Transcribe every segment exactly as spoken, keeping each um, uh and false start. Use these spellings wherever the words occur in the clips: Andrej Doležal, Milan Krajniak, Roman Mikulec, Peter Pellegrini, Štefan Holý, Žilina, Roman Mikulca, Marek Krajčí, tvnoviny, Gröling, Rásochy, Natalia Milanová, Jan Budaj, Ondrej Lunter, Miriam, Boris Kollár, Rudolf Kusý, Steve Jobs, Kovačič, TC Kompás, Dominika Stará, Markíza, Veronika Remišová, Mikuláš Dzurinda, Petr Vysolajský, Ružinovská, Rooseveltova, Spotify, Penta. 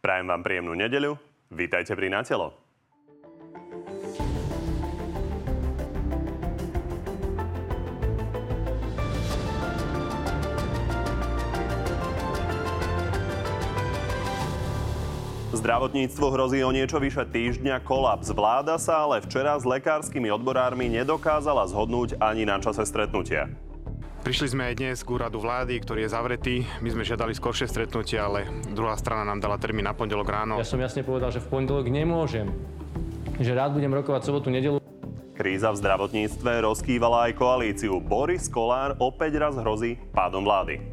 Prajem vám príjemnú nedeľu. Vítajte pri Na telo. Zdravotníctvu hrozí o niečo vyše týždňa kolaps. Vláda sa ale včera s lekárskymi odborármi nedokázala zhodnúť ani na čase stretnutia. Prišli sme aj dnes k úradu vlády, ktorý je zavretý. My sme žiadali skoršie stretnutie, ale druhá strana nám dala termín na pondelok ráno. Ja som jasne povedal, že v pondelok nemôžem. Že rád budem rokovať sobotu, nedeľu. Kríza v zdravotníctve rozkývala aj koalíciu. Boris Kollár opäť raz hrozí pádom vlády.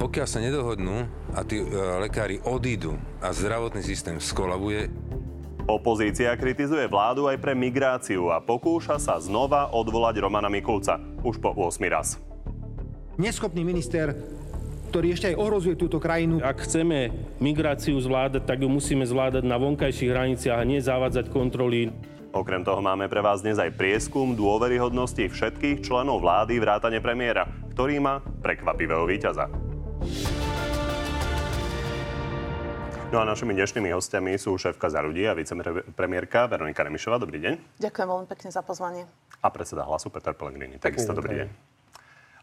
Pokiaľ sa nedohodnú a tí lekári odídu a zdravotný systém skolabuje. Opozícia kritizuje vládu aj pre migráciu a pokúša sa znova odvolať Romana Mikulca. Už po ôsmy raz. Neschopný minister, ktorý ešte aj ohrozuje túto krajinu. Ak chceme migráciu zvládať, tak ju musíme zvládať na vonkajších hraniciach a nezavádzať kontroly. Okrem toho máme pre vás dnes aj prieskum dôveryhodnosti všetkých členov vlády vrátane premiéra, ktorý má prekvapivého víťaza. No a našimi dnešnými hostiami sú šéfka Za ľudí a vicepremiérka Veronika Remišová. Dobrý deň. Ďakujem veľmi pekne za pozvanie. A predseda Hlasu Peter Pellegrini. Takisto dobrý deň.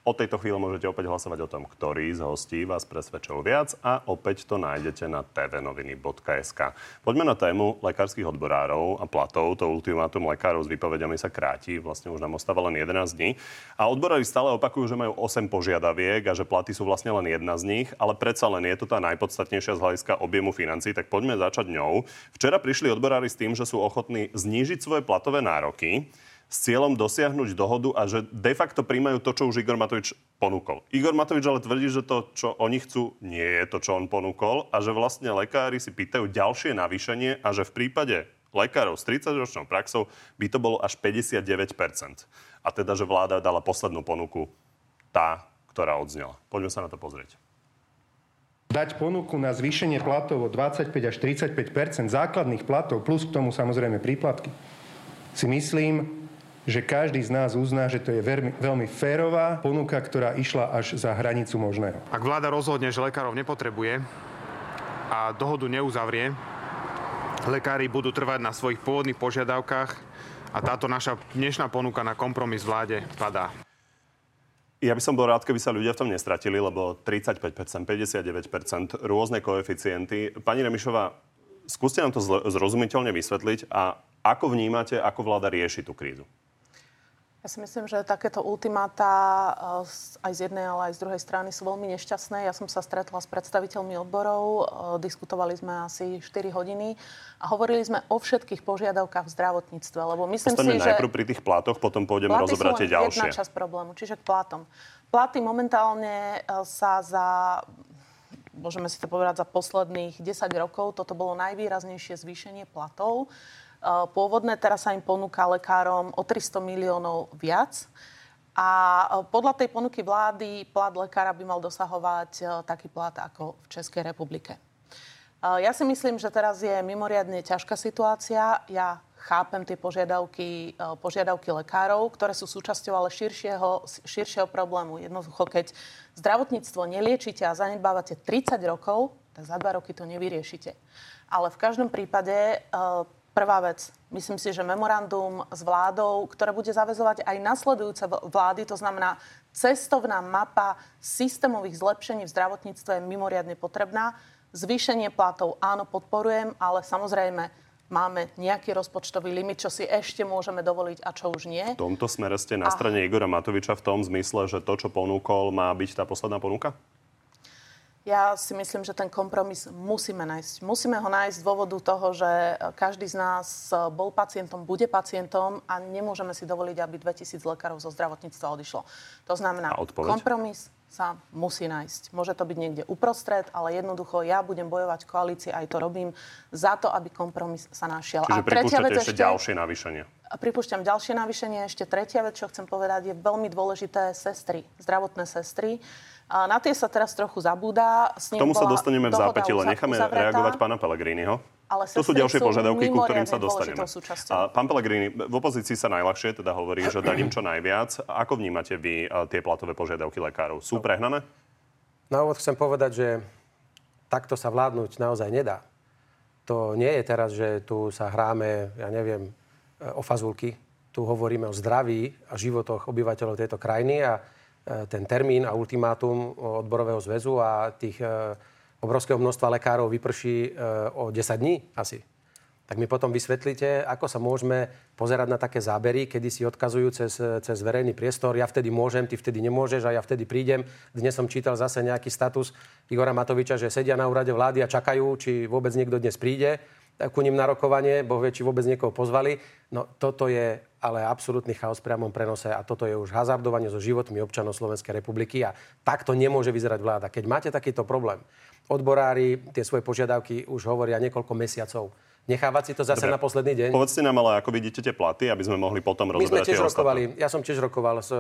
Od tejto chvíle môžete opäť hlasovať o tom, ktorý z hostí vás presvedčil viac a opäť to nájdete na tvnoviny bodka es ká. Poďme na tému lekárskych odborárov a platov. To ultimátum lekárov s výpovediami sa kráti. Vlastne už nám ostáva len jedenásť dní. A odborári stále opakujú, že majú osem požiadaviek a že platy sú vlastne len jedna z nich, ale predsa len je to tá najpodstatnejšia z hľadiska objemu financií, tak poďme začať ňou. Včera prišli odborári s tým, že sú ochotní znížiť svoje platové nároky s cieľom dosiahnuť dohodu a že de facto príjmajú to, čo už Igor Matovič ponúkol. Igor Matovič ale tvrdí, že to, čo oni chcú, nie je to, čo on ponúkol a že vlastne lekári si pýtajú ďalšie navýšenie a že v prípade lekárov s tridsaťročnou praxou by to bolo až päťdesiatdeväť percent. A teda, že vláda dala poslednú ponuku, tá, ktorá odznela. Poďme sa na to pozrieť. Dať ponuku na zvýšenie platov o dvadsaťpäť až tridsaťpäť percent základných platov, plus k tomu samozrejme príplatky, si myslím, že každý z nás uzná, že to je veľmi, veľmi férová ponuka, ktorá išla až za hranicu možného. Ak vláda rozhodne, že lekárov nepotrebuje a dohodu neuzavrie, lekári budú trvať na svojich pôvodných požiadavkách a táto naša dnešná ponuka na kompromis vláde padá. Ja by som bol rád, keby sa ľudia v tom nestratili, lebo tridsaťpäť percent, päťdesiatdeväť percent, rôzne koeficienty. Pani Remišová, skúste nám to zrozumiteľne vysvetliť a ako vnímate, ako vláda rieši tú krízu? Ja si myslím, že takéto ultimáta aj z jednej, ale aj z druhej strany sú veľmi nešťastné. Ja som sa stretla s predstaviteľmi odborov, diskutovali sme asi štyri hodiny a hovorili sme o všetkých požiadavkách v zdravotníctve, lebo myslím Ostaňme si, že... najprv pri tých platoch, potom pôjdeme rozobrať tie ďalšie. Platy sú jedna časť problému, čiže k platom. Platy momentálne sa za... môžeme si to povedať, za posledných desať rokov toto bolo najvýraznejšie zvýšenie platov. Pôvodné, teraz sa im ponúka lekárom o tristo miliónov viac. A podľa tej ponuky vlády plat lekára by mal dosahovať taký plat ako v Českej republike. Ja si myslím, že teraz je mimoriadne ťažká situácia. Ja chápem tie požiadavky, požiadavky lekárov, ktoré sú súčasťou ale širšieho, širšieho problému. Jednoducho, keď zdravotníctvo neliečite a zanedbávate tridsať rokov, tak za dva roky to nevyriešite. Ale v každom prípade... Prvá vec, myslím si, že memorandum s vládou, ktoré bude zaväzovať aj nasledujúce vlády, to znamená cestovná mapa systémových zlepšení v zdravotníctve je mimoriadne potrebná. Zvýšenie platov áno, podporujem, ale samozrejme máme nejaký rozpočtový limit, čo si ešte môžeme dovoliť a čo už nie. V tomto smere ste na strane a... Igora Matoviča v tom zmysle, že to, čo ponúkol, má byť tá posledná ponuka? Ja si myslím, že ten kompromis musíme nájsť. Musíme ho nájsť z dôvodu toho, že každý z nás bol pacientom, bude pacientom a nemôžeme si dovoliť, aby dvetisíc lekárov zo zdravotníctva odišlo. To znamená, kompromis sa musí nájsť. Môže to byť niekde uprostred, ale jednoducho ja budem bojovať v koalícii, aj to robím, za to, aby kompromis sa našiel. Čiže pripúšťate ešte ďalšie navýšenie. A pripúšťam ďalšie navýšenie. Ešte tretia vec, čo chcem povedať, je veľmi dôležité sestry, zdravotné sestry. A na tie sa teraz trochu zabúda. S ním K tomu sa dostaneme v zápäti, ale necháme uzavretá. Reagovať pána Pellegriniho. Ale to sú ďalšie sú požiadavky, ku ktorým sa dostaneme. A pán Pellegrini, v opozícii sa najľahšie teda hovorí, že daním čo najviac. Ako vnímate vy tie platové požiadavky lekárov? Sú prehnané? Na úvod chcem povedať, že takto sa vládnuť naozaj nedá. To nie je teraz, že tu sa hráme, ja neviem, o fazulky. Tu hovoríme o zdraví a životoch obyvateľov tejto krajiny a ten termín a ultimátum odborového zväzu a tých obrovského množstva lekárov vyprší o desať dní asi. Tak mi potom vysvetlíte, ako sa môžeme pozerať na také zábery, kedy si odkazujú cez, cez verejný priestor. Ja vtedy môžem, ty vtedy nemôžeš a ja vtedy prídem. Dnes som čítal zase nejaký status Igora Matoviča, že sedia na úrade vlády a čakajú, či vôbec niekto dnes príde ku ním na rokovanie, boh vie, či vôbec niekoho pozvali. No toto je ale absolútny chaos v priamom prenose a toto je už hazardovanie so životmi občanov Slovenskej republiky a takto nemôže vyzerať vláda. Keď máte takýto problém, odborári tie svoje požiadavky už hovoria niekoľko mesiacov. Nechávať si to zase dobre, na posledný deň. Povedzte nám ale, ako vidíte tie platy, aby sme mohli potom rozdať tie ostatné. Ja som tiež rokoval s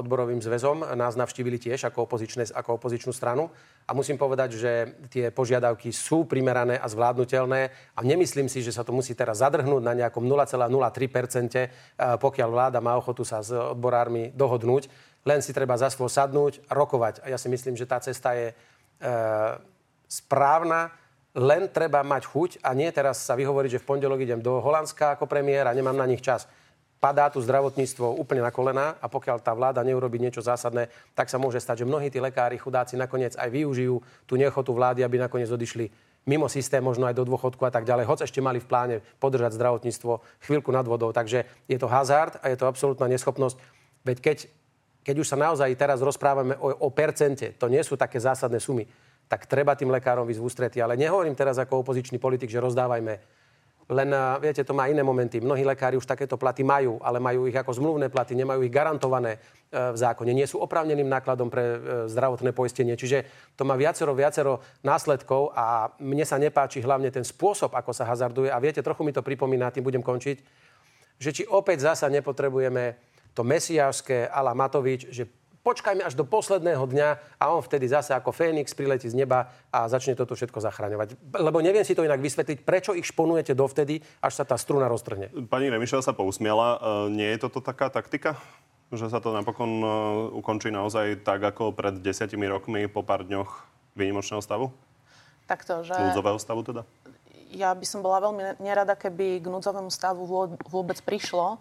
odborovým zväzom. Nás navštívili tiež ako, ako opozičnú stranu. A musím povedať, že tie požiadavky sú primerané a zvládnutelné. A nemyslím si, že sa to musí teraz zadrhnúť na nejakom nula celá nula tri percenta, pokiaľ vláda má ochotu sa s odborármi dohodnúť. Len si treba za svoj sadnúť a rokovať. A ja si myslím, že tá cesta je e, správna. Len treba mať chuť a nie teraz sa vyhovoriť, že v pondelok idem do Holandska ako premiér a nemám na nich čas. Padá tu zdravotníctvo úplne na kolená a pokiaľ tá vláda neurobi niečo zásadné, tak sa môže stať, že mnohí tí lekári, chudáci nakoniec aj využijú tú neochotu vlády, aby nakoniec odišli mimo systém, možno aj do dôchodku a tak ďalej. Hoc ešte mali v pláne podržať zdravotníctvo chvíľku nad vodou. Takže je to hazard a je to absolútna neschopnosť. Veď keď, keď už sa naozaj teraz rozprávame o, o percente, to nie sú také zásadné sumy, tak treba tým lekárom ísť v ústretí. Ale nehovorím teraz ako opozičný politik, že rozdávajme. Len, viete, to má iné momenty. Mnohí lekári už takéto platy majú, ale majú ich ako zmluvné platy, nemajú ich garantované v zákone. Nie sú oprávneným nákladom pre zdravotné poistenie. Čiže to má viacero, viacero následkov a mne sa nepáči hlavne ten spôsob, ako sa hazarduje. A viete, trochu mi to pripomína, tým budem končiť, že či opäť zasa nepotrebujeme to mesiášské à la Matovič, že počkajme až do posledného dňa a on vtedy zase ako Fénix priletí z neba a začne toto všetko zachraňovať. Lebo neviem si to inak vysvetliť, prečo ich šponujete dovtedy, až sa tá struna roztrhne. Pani Remišová sa pousmiala. Nie je toto taká taktika? Že sa to napokon ukončí naozaj tak, ako pred desiatimi rokmi po pár dňoch výnimočného stavu? Takto, že... Núdzového stavu teda? Ja by som bola veľmi nerada, keby k núdzovému stavu vôbec prišlo.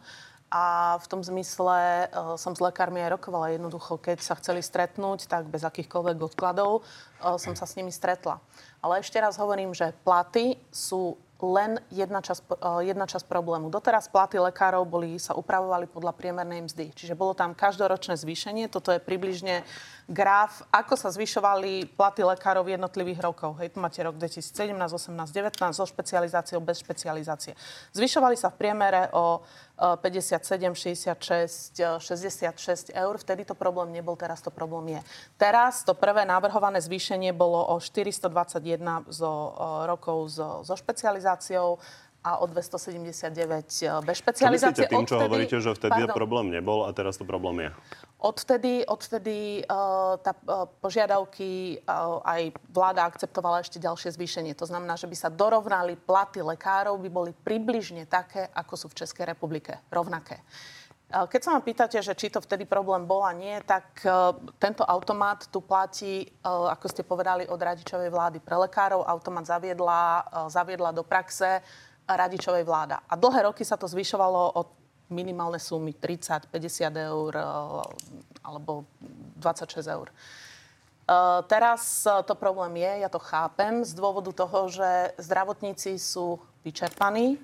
A v tom zmysle uh, som s lekármi aj rokovala. Jednoducho, keď sa chceli stretnúť, tak bez akýchkoľvek odkladov uh, som sa s nimi stretla. Ale ešte raz hovorím, že platy sú len jedna časť, uh, jedna časť problému. Doteraz platy lekárov boli, sa upravovali podľa priemernej mzdy. Čiže bolo tam každoročné zvýšenie. Toto je približne graf, ako sa zvyšovali platy lekárov v jednotlivých rokoch. Hej, tu máte rok dvetisícsedemnásť, osemnásť, devätnásť so špecializáciou, bez špecializácie. Zvyšovali sa v priemere o päťdesiatsedem, šesťdesiatšesť, šesťdesiatšesť eur. Vtedy to problém nebol, teraz to problém je. Teraz to prvé navrhované zvýšenie bolo o štyristodvadsaťjeden zo, rokov so, so špecializáciou a o dvestosedemdesiatdeväť bez špecializácie. Čo myslíte tým, čo odtedy hovoríte, že vtedy pardon, problém nebol a teraz to problém je? Odtedy, odtedy uh, tá uh, požiadavky uh, aj vláda akceptovala ešte ďalšie zvýšenie. To znamená, že by sa dorovnali platy lekárov, by boli približne také, ako sú v Českej republike. Rovnaké. Uh, keď sa ma pýtate, že či to vtedy problém bol a nie, tak uh, tento automat tu platí, uh, ako ste povedali, od Radičovej vlády pre lekárov. Automat zaviedla, uh, zaviedla do praxe Radičovej vláda. A dlhé roky sa to zvyšovalo od minimálne sumy tridsať, päťdesiat eur alebo dvadsaťšesť eur. Teraz to problém je, ja to chápem, z dôvodu toho, že zdravotníci sú vyčerpaní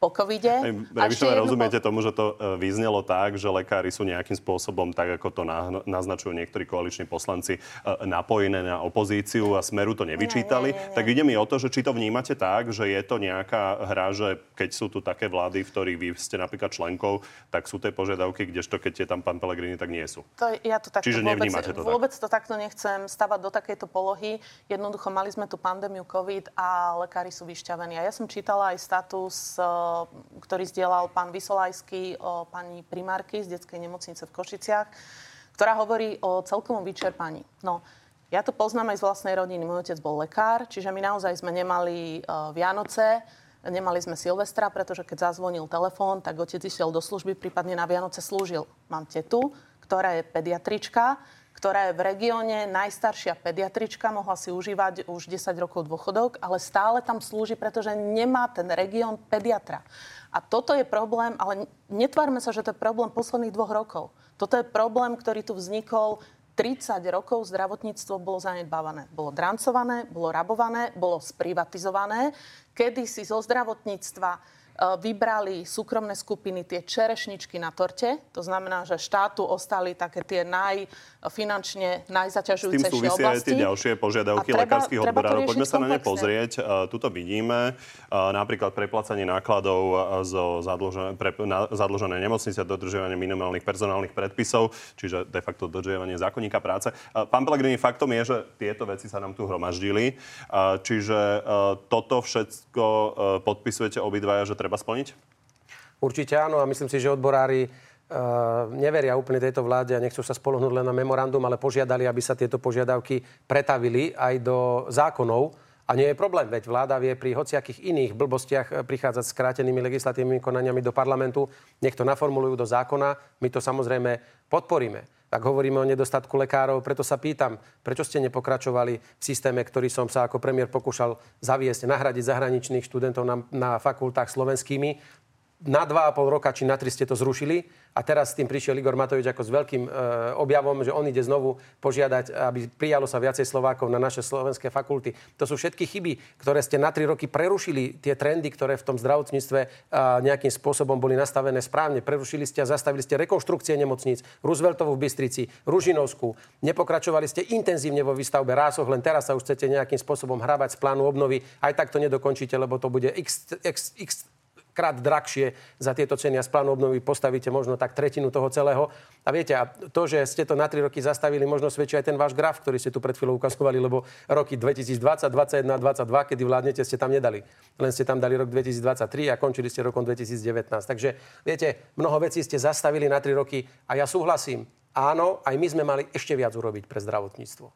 po covide. Remišová, rozumiete tomu, že to vyznelo tak, že lekári sú nejakým spôsobom, tak ako to naznačujú niektorí koaliční poslanci, napojené na opozíciu a Smeru to nevyčítali. Nie, nie, nie, nie. Tak ide mi o to, že či to vnímate tak, že je to nejaká hra, že keď sú tu také vlády, v ktorých vy ste napríklad členkou, tak sú tie požiadavky, kdežto keď je tam pán Pellegrini, tak nie sú. To, ja to takto Čiže vôbec, nevnímate to vôbec tak. To takto nechcem stavať do takejto polohy. Jednoducho mali sme tu pandémiu covid a lekári sú vyšťavení. A ja som čítala aj status, ktorý zdieľal pán Vysolajský o pani primárky z detskej nemocnice v Košiciach, ktorá hovorí o celkovom vyčerpaní. No, ja to poznám aj z vlastnej rodiny. Môj otec bol lekár, čiže my naozaj sme nemali Vianoce, nemali sme Silvestra, pretože keď zazvonil telefón, tak otec išiel do služby, prípadne na Vianoce slúžil. Mám tetu, ktorá je pediatrička, ktorá je v regióne najstaršia pediatrička, mohla si užívať už desať rokov dôchodok, ale stále tam slúži, pretože nemá ten región pediatra. A toto je problém, ale netvárme sa, že to je problém posledných dvoch rokov. Toto je problém, ktorý tu vznikol tridsať rokov. Zdravotníctvo bolo zanedbávané. Bolo drancované, bolo rabované, bolo sprivatizované. Kedysi zo zdravotníctva vybrali súkromné skupiny tie čerešničky na torte. To znamená, že štátu ostali také tie najfinančne najzaťažujúcejšie oblasti. S tým súvisia aj tie ďalšie požiadavky lekárskych odborárov. Poďme sa na ne pozrieť. Tuto vidíme napríklad preplácanie nákladov zo zadlžené nemocnice, dodržiavanie minimálnych personálnych predpisov, čiže de facto dodržiavanie zákonníka práce. Pán Pellegrini, faktom je, že tieto veci sa nám tu hromaždili. Čiže toto všetko podpisujete obidvaja, že treba splniť? Určite áno a myslím si, že odborári uh, neveria úplne tejto vláde a nechcú sa spolohnúť len na memorandum, ale požiadali, aby sa tieto požiadavky pretavili aj do zákonov. A nie je problém, veď vláda vie pri hociakých iných blbostiach prichádzať s krátenými legislatívnymi konaniami do parlamentu. Nech to naformulujú do zákona, my to samozrejme podporíme. Tak hovoríme o nedostatku lekárov, preto sa pýtam, prečo ste nepokračovali v systéme, ktorý som sa ako premiér pokúšal zaviesť, nahradiť zahraničných študentov na, na fakultách slovenskými. Na dva a pol roka či na tri ste to zrušili a teraz s tým prišiel Igor Matovič ako s veľkým e, objavom, že on ide znovu požiadať, aby prijalo sa viacej Slovákov na naše slovenské fakulty. To sú všetky chyby, ktoré ste na tri roky prerušili, tie trendy, ktoré v tom zdravotníctve e, nejakým spôsobom boli nastavené správne. Prerušili ste a zastavili ste rekonštrukcie nemocníc, Rooseveltovú v Bystrici, Ružinovskú. Nepokračovali ste intenzívne vo výstavbe Rásoch, len teraz sa už chcete nejakým spôsobom hrábať z plánu obnovy. Aj tak to nedokončíte, lebo to bude x, x, x krát drahšie za tieto ceny a z plánu obnovy postavíte možno tak tretinu toho celého. A viete, a to, že ste to na tri roky zastavili, možno svedčí aj ten váš graf, ktorý ste tu pred chvíľou ukazovali, lebo roky dvetisícdvadsať, dvadsaťjeden, dvadsaťdva, kedy vládnete, ste tam nedali. Len ste tam dali rok dvetisícdvadsaťtri a končili ste rokom dvetisícdevätnásť. Takže viete, mnoho vecí ste zastavili na tri roky a ja súhlasím. Áno, aj my sme mali ešte viac urobiť pre zdravotníctvo.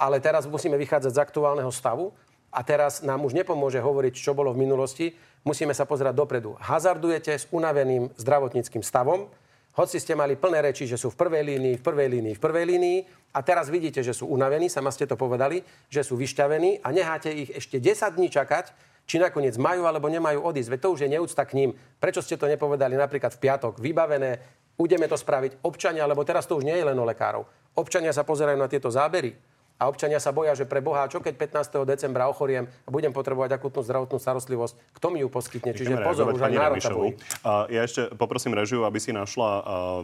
Ale teraz musíme vychádzať z aktuálneho stavu. A teraz nám už nepomôže hovoriť, čo bolo v minulosti. Musíme sa pozerať dopredu. Hazardujete s unaveným zdravotníckym stavom. Hoci ste mali plné reči, že sú v prvej línii, v prvej línii, v prvej línii. A teraz vidíte, že sú unavení, sama ste to povedali, že sú vyšťavení a necháte ich ešte desať dní čakať, či nakoniec majú alebo nemajú odísť. Veď to už je neúcta k ním. Prečo ste to nepovedali napríklad v piatok? Vybavené, budeme to spraviť občania, lebo teraz to už nie je len o lekárov. Občania sa pozerajú na tieto zábery. A občania sa boja, že pre Boha, čo keď pätnásteho decembra ochoriem a budem potrebovať akútnu zdravotnú starostlivosť, kto mi ju poskytne? Čiže pozor, už aj národ sa bojí. Ja ešte poprosím režiu, aby si našla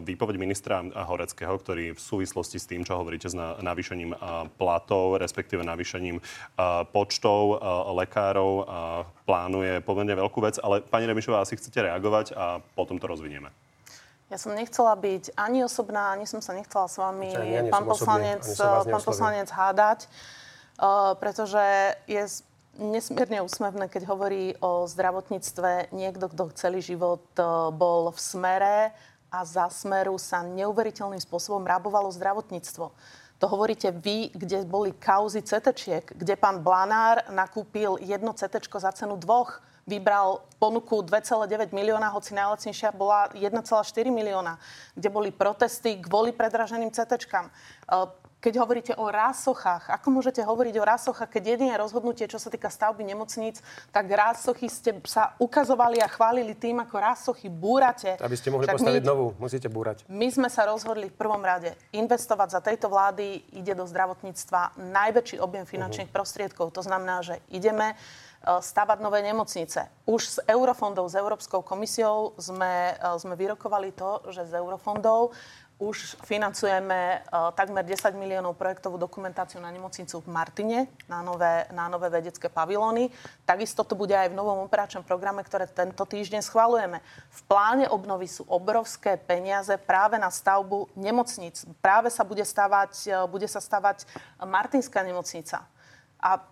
výpoveď ministra Horeckého, ktorý v súvislosti s tým, čo hovoríte, s navýšením platov, respektíve navýšením počtov lekárov, plánuje pomerne veľkú vec. Ale pani Remišová, asi chcete reagovať a potom to rozvinieme. Ja som nechcela byť ani osobná, ani som sa nechcela s vami, ja, ja pán, poslanec, osobný, pán poslanec, hádať, uh, pretože je nesmierne úsmevné, keď hovorí o zdravotníctve niekto, kto celý život uh, bol v Smere a za Smeru sa neuveriteľným spôsobom rabovalo zdravotníctvo. To hovoríte vy, kde boli kauzy cé téčiek, kde pán Blanár nakúpil jedno cé téčko za cenu dvoch, vybral ponuku dva celé deväť milióna, hoci najlacnejšia bola jeden celá štyri milióna, kde boli protesty kvôli predraženým cé téčkam. Keď hovoríte o Rásochách, ako môžete hovoriť o Rásochách, keď jedine rozhodnutie, čo sa týka stavby nemocníc, tak Rásochy ste sa ukazovali a chválili tým, ako Rásochy búrate. Aby ste mohli však postaviť my, novú, musíte búrať. My sme sa rozhodli v prvom rade investovať za tejto vlády, ide do zdravotníctva najväčší objem finančných uh-huh. prostriedkov. To znamená, že ideme stavať nové nemocnice. Už s eurofondov, s Európskou komisiou sme, sme vyrokovali to, že z eurofondov už financujeme uh, takmer desať miliónov projektovú dokumentáciu na nemocnicu v Martine, na nové, na nové vedecké pavilóny. Takisto to bude aj v novom operačnom programe, ktoré tento týždeň schvaľujeme. V pláne obnovy sú obrovské peniaze práve na stavbu nemocnic. Práve sa bude stavať, bude sa stavať Martinská nemocnica. A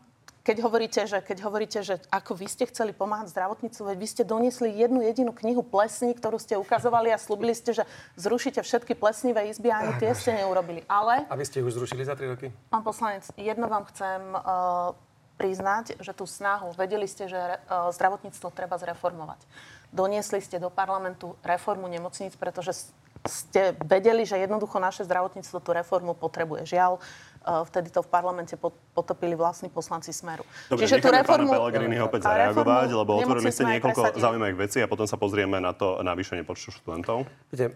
keď hovoríte, že, keď hovoríte, že ako vy ste chceli pomáhať zdravotníctvu, veď vy ste doniesli jednu jedinú knihu Plesní, ktorú ste ukazovali a slúbili ste, že zrušíte všetky plesnivé izby a ani tie ste neurobili. Ale... A vy ste ju zrušili za tri roky? Pán poslanec, jedno vám chcem uh, priznať, že tú snahu, vedeli ste, že uh, zdravotníctvo treba zreformovať. Doniesli ste do parlamentu reformu nemocníc, pretože ste vedeli, že jednoducho naše zdravotníctvo tú reformu potrebuje. Žiaľ, vtedy to v parlamente potopili vlastní poslanci Smeru. Dobre, čiže tú reformu... Pána Pellegriniho opäť zareagovať, lebo otvorili ste niekoľko zaujímavých vecí a potom sa pozrieme na to navýšenie počtu študentov. Viete,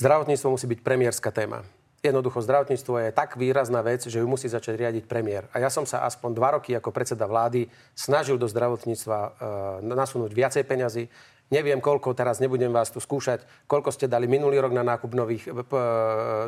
zdravotníctvo musí byť premiérska téma. Jednoducho, zdravotníctvo je tak výrazná vec, že ju musí začať riadiť premiér. A ja som sa aspoň dva roky ako predseda vlády snažil do zdravotníctva e, nasunúť viacej peňazí. Neviem, koľko, teraz nebudem vás tu skúšať, koľko ste dali minulý rok na nákup nových, e,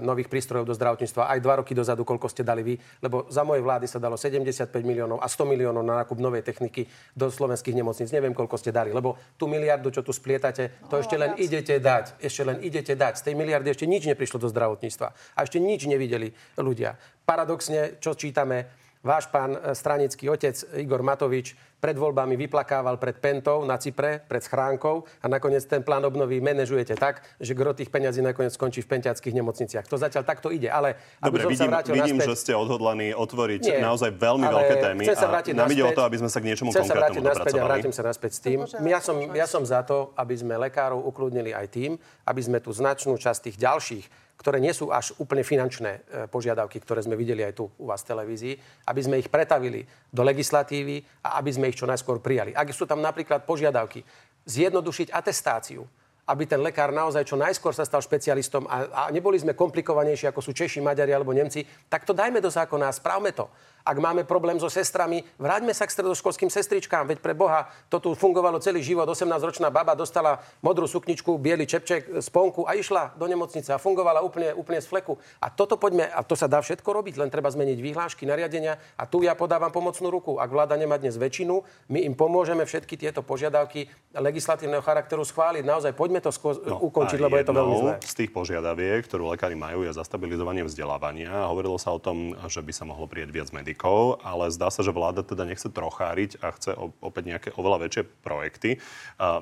nových prístrojov do zdravotníctva, aj dva roky dozadu, koľko ste dali vy, lebo za mojej vlády sa dalo sedemdesiatpäť miliónov a sto miliónov na nákup novej techniky do slovenských nemocníc. Neviem, koľko ste dali, lebo tú miliardu, čo tu splietate, to no, ešte len idete dať, ešte len idete dať. Z tej miliardy ešte nič neprišlo do zdravotníctva. A ešte nič nevideli ľudia. Paradoxne, čo čítame, váš pán stranický otec Igor Matovič pred voľbami vyplakával pred Pentou na Cypre, pred schránkou a nakoniec ten plán obnovy manažujete tak, že gro tých peňazí nakoniec skončí v pentiackých nemocniciach. To zatiaľ takto ide, ale... Dobre, vidím, vidím naspäť, že ste odhodlaní otvoriť Nie, naozaj veľmi veľké témy a nám ide o to, aby sme sa k niečomu konkrétnemu dopracovali. A vrátim sa naspäť s tým. Ja som, ja som za to, aby sme lekárov ukludnili aj tým, aby sme tu značnú časť tých ďalších, ktoré nie sú až úplne finančné požiadavky, ktoré sme videli aj tu u vás v televízii, aby sme ich pretavili do legislatívy a aby sme ich čo najskôr prijali. Ak sú tam napríklad požiadavky zjednodušiť atestáciu, aby ten lekár naozaj čo najskôr sa stal špecialistom a, a neboli sme komplikovanejší, ako sú Češi, Maďari alebo Nemci, tak to dajme do zákona a správme to. Ak máme problém so sestrami, vráťme sa k stredoškolským sestričkám, veď pre Boha to tu fungovalo celý život. osemnásťročná baba dostala modrú sukničku, biely čepček, sponku a išla do nemocnice a fungovala úplne, úplne z fleku. A toto poďme, a to sa dá všetko robiť, len treba zmeniť vyhlášky, nariadenia a tu ja podávam pomocnú ruku. Ak vláda nemá dnes väčšinu, my im pomôžeme všetky tieto požiadavky legislatívneho charakteru schváliť. Naozaj poďme to skôr no, ukončiť, lebo je to veľmi zlé. Z tých požiadaviek, ktorú lekári majú, je zastabilizovanie vzdelávania. Hovorilo sa o tom, že by sa mohlo prijať viac medikov, ale zdá sa, že vláda teda nechce trocháriť a chce opäť nejaké oveľa väčšie projekty.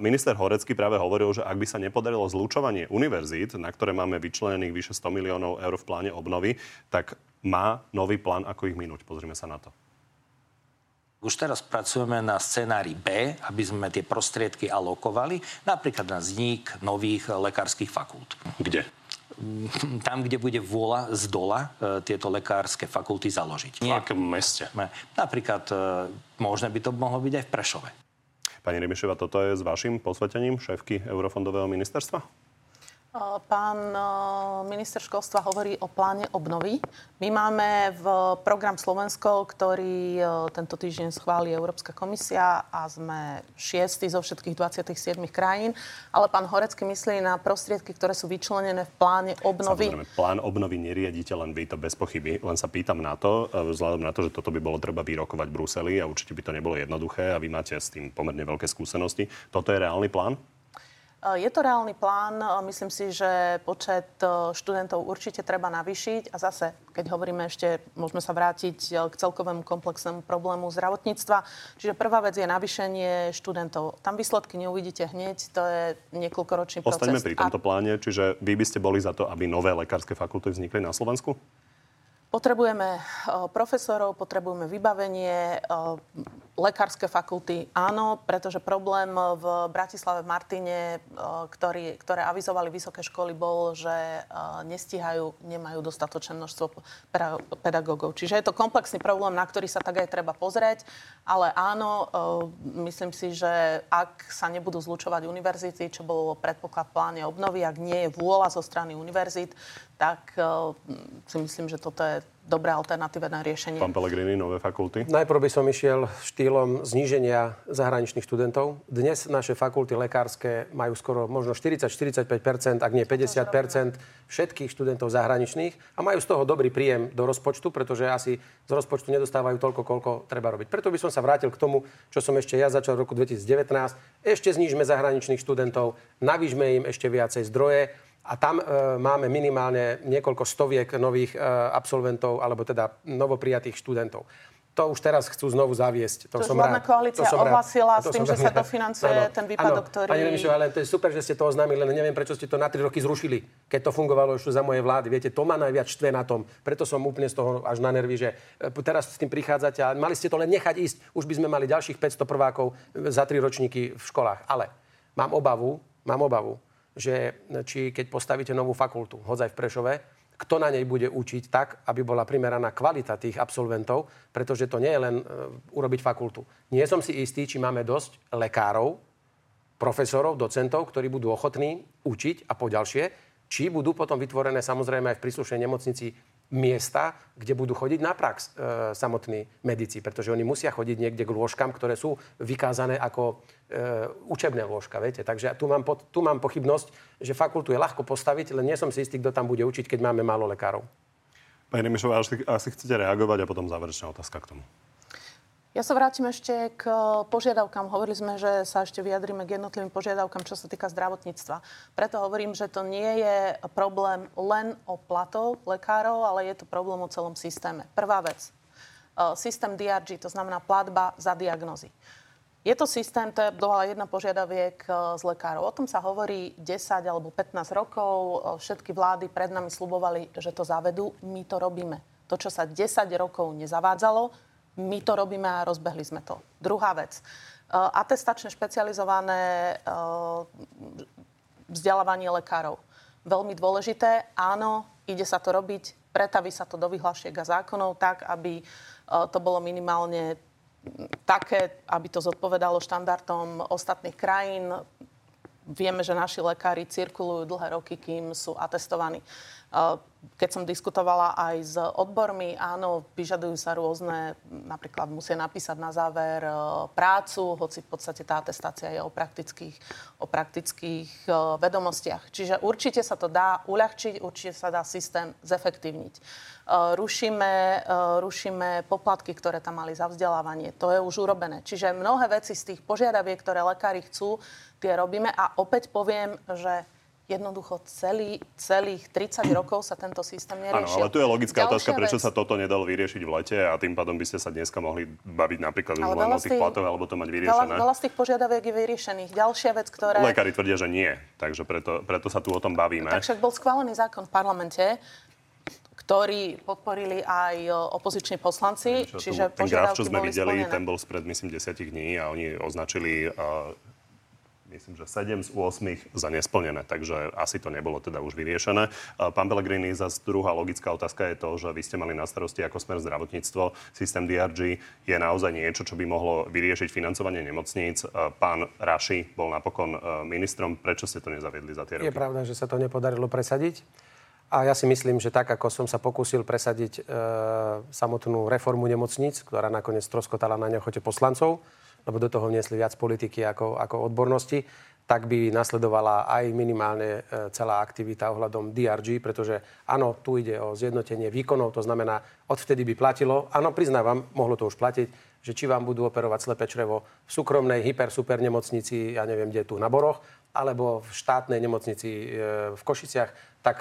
Minister Horecký práve hovoril, že ak by sa nepodarilo zlučovanie univerzít, na ktoré máme vyčlenených vyše sto miliónov eur v pláne obnovy, tak má nový plán, ako ich minúť. Pozrime sa na to. Už teraz pracujeme na scenári B, aby sme tie prostriedky alokovali, napríklad na vznik nových lekárskych fakult. Kde? Tam, kde bude vôľa z dola tieto lekárske fakulty založiť. V akom meste? Napríklad, možno by to mohlo byť aj v Prešove. Pani Remišová, toto je s vašim posvetením šéfky Eurofondového ministerstva? Pán minister školstva hovorí o pláne obnovy. My máme v program Slovensko, ktorý tento týždeň schváli Európska komisia a sme šiesti zo všetkých dvadsiatich siedmich krajín. Ale pán Horecký myslí na prostriedky, ktoré sú vyčlenené v pláne obnovy. Samozrejme, plán obnovy neriadite len vy, to bez pochyby. Len sa pýtam na to, vzhľadom na to, že toto by bolo treba vyrokovať v Bruseli a určite by to nebolo jednoduché a vy máte s tým pomerne veľké skúsenosti. Toto je reálny plán? Je to reálny plán. Myslím si, že počet študentov určite treba navýšiť. A zase, keď hovoríme ešte, môžeme sa vrátiť k celkovému komplexnému problému zdravotníctva. Čiže prvá vec je navýšenie študentov. Tam výsledky neuvidíte hneď. To je niekoľkoročný proces. Ostaňme pri tomto pláne. Čiže vy by ste boli za to, aby nové lekárske fakulty vznikli na Slovensku? Potrebujeme profesorov, potrebujeme vybavenie, lekárske fakulty áno, pretože problém v Bratislave, v Martine, ktorý, ktoré avizovali vysoké školy, bol, že nestíhajú, nemajú dostatočné množstvo pedagógov. Čiže je to komplexný problém, na ktorý sa tak aj treba pozrieť, ale áno, myslím si, že ak sa nebudú zlučovať univerzity, čo bolo predpoklad v pláne obnovy, ak nie je vôľa zo strany univerzít, tak si myslím, že toto je dobrá alternatíva na riešenie. Pán Pellegrini, nové fakulty? Najprv by som išiel štýlom zníženia zahraničných študentov. Dnes naše fakulty lekárske majú skoro možno štyridsať až štyridsaťpäť percent, ak nie päťdesiat percent všetkých študentov zahraničných a majú z toho dobrý príjem do rozpočtu, pretože asi z rozpočtu nedostávajú toľko, koľko treba robiť. Preto by som sa vrátil k tomu, čo som ešte ja začal v roku dvetisícdevätnásť. Ešte znížme zahraničných študentov, navýšme im ešte viacej zdroje. A tam e, máme minimálne niekoľko stoviek nových e, absolventov, alebo teda novoprijatých študentov. To už teraz chcú znovu zaviesť. To, to som rád. Koalícia to som ohlasila rád. S tým, že sa dofinancuje ano, ten výpadok, ktorý... Pani Remišová, ale to je super, že ste to oznámili, len neviem, prečo ste to na tri roky zrušili, keď to fungovalo ešte za mojej vlády. Viete, to ma najviac štve na tom. Preto som úplne z toho až na nervy, že teraz s tým prichádzate a mali ste to len nechať ísť. Už by sme mali ďalších päťsto prvákov za tri ročníky v školách. Ale mám obavu, mám obavu, že či keď postavíte novú fakultu, hodzaj v Prešove, kto na nej bude učiť tak, aby bola primeraná kvalita tých absolventov, pretože to nie je len urobiť fakultu. Nie som si istý, či máme dosť lekárov, profesorov, docentov, ktorí budú ochotní učiť a poďalšie, či budú potom vytvorené samozrejme aj v príslušnej nemocnici miesta, kde budú chodiť na prax e, samotní medici, pretože oni musia chodiť niekde k lôžkam, ktoré sú vykázané ako e, učebné lôžka, viete. Takže tu mám, pod, tu mám pochybnosť, že fakultu je ľahko postaviť, len nie som si istý, kto tam bude učiť, keď máme málo lekárov. Pani Remišová, asi, asi chcete reagovať a potom záverečná otázka k tomu. Ja sa vrátim ešte k požiadavkám. Hovorili sme, že sa ešte vyjadríme k jednotlivým požiadavkám, čo sa týka zdravotníctva. Preto hovorím, že to nie je problém len o platoch lekárov, ale je to problém o celom systéme. Prvá vec. Systém dé er gé, to znamená platba za diagnózy. Je to systém, to je bola jedna požiadaviek z lekárov. O tom sa hovorí desať alebo pätnásť rokov. Všetky vlády pred nami sľubovali, že to zavedú. My to robíme. To, čo sa desať rokov nezavádzalo, my to robíme a rozbehli sme to. Druhá vec. Atestačne špecializované vzdelávanie lekárov. Veľmi dôležité. Áno, ide sa to robiť. Pretaví sa to do vyhlášiek a zákonov tak, aby to bolo minimálne také, aby to zodpovedalo štandardom ostatných krajín. Vieme, že naši lekári cirkulujú dlhé roky, kým sú atestovaní. Keď som diskutovala aj s odbormi, áno, vyžadujú sa rôzne, napríklad musia napísať na záver prácu, hoci v podstate tá atestácia je o praktických, o praktických vedomostiach. Čiže určite sa to dá uľahčiť, určite sa dá systém zefektívniť. Rušíme, rušíme poplatky, ktoré tam mali za vzdelávanie. To je už urobené. Čiže mnohé veci z tých požiadaviek, ktoré lekári chcú, tie robíme a opäť poviem, že jednoducho celý, celých tridsať rokov sa tento systém neriešil. Áno, ale tu je logická ďalšia otázka, prečo vec sa toto nedalo vyriešiť v lete a tým pádom by ste sa dneska mohli baviť napríklad už len o tých platoch alebo to mať vyriešené. Veľa z tých požiadaviek je vyriešených. Ďalšia vec, ktorá... Lekári tvrdia, že nie, takže preto, preto sa tu o tom bavíme. Tak však bol schválený zákon v parlamente, ktorý podporili aj opoziční poslanci. Čo, čiže ten graf, čo sme videli, spomenené. Ten bol spred, myslím, desať dní a oni označili... Uh, Myslím, že sedem z ôsmich za nesplnené, takže asi to nebolo teda už vyriešené. Pán Pellegrini, zase druhá logická otázka je to, že vy ste mali na starosti ako smer zdravotníctvo. Systém dé er gé je naozaj niečo, čo by mohlo vyriešiť financovanie nemocníc. Pán Raši bol napokon ministrom. Prečo ste to nezaviedli za tie roky? Je pravda, že sa to nepodarilo presadiť. A ja si myslím, že tak, ako som sa pokúsil presadiť e, samotnú reformu nemocníc, ktorá nakoniec troskotala na neochote poslancov, lebo do toho vniesli viac politiky ako, ako odbornosti, tak by nasledovala aj minimálne celá aktivita ohľadom dé er gé, pretože áno, tu ide o zjednotenie výkonov, to znamená, odvtedy by platilo, áno, priznávam, mohlo to už platiť, že či vám budú operovať slepé črevo v súkromnej hyper-super nemocnici, ja neviem, kde tu na Boroch, alebo v štátnej nemocnici v Košiciach, tak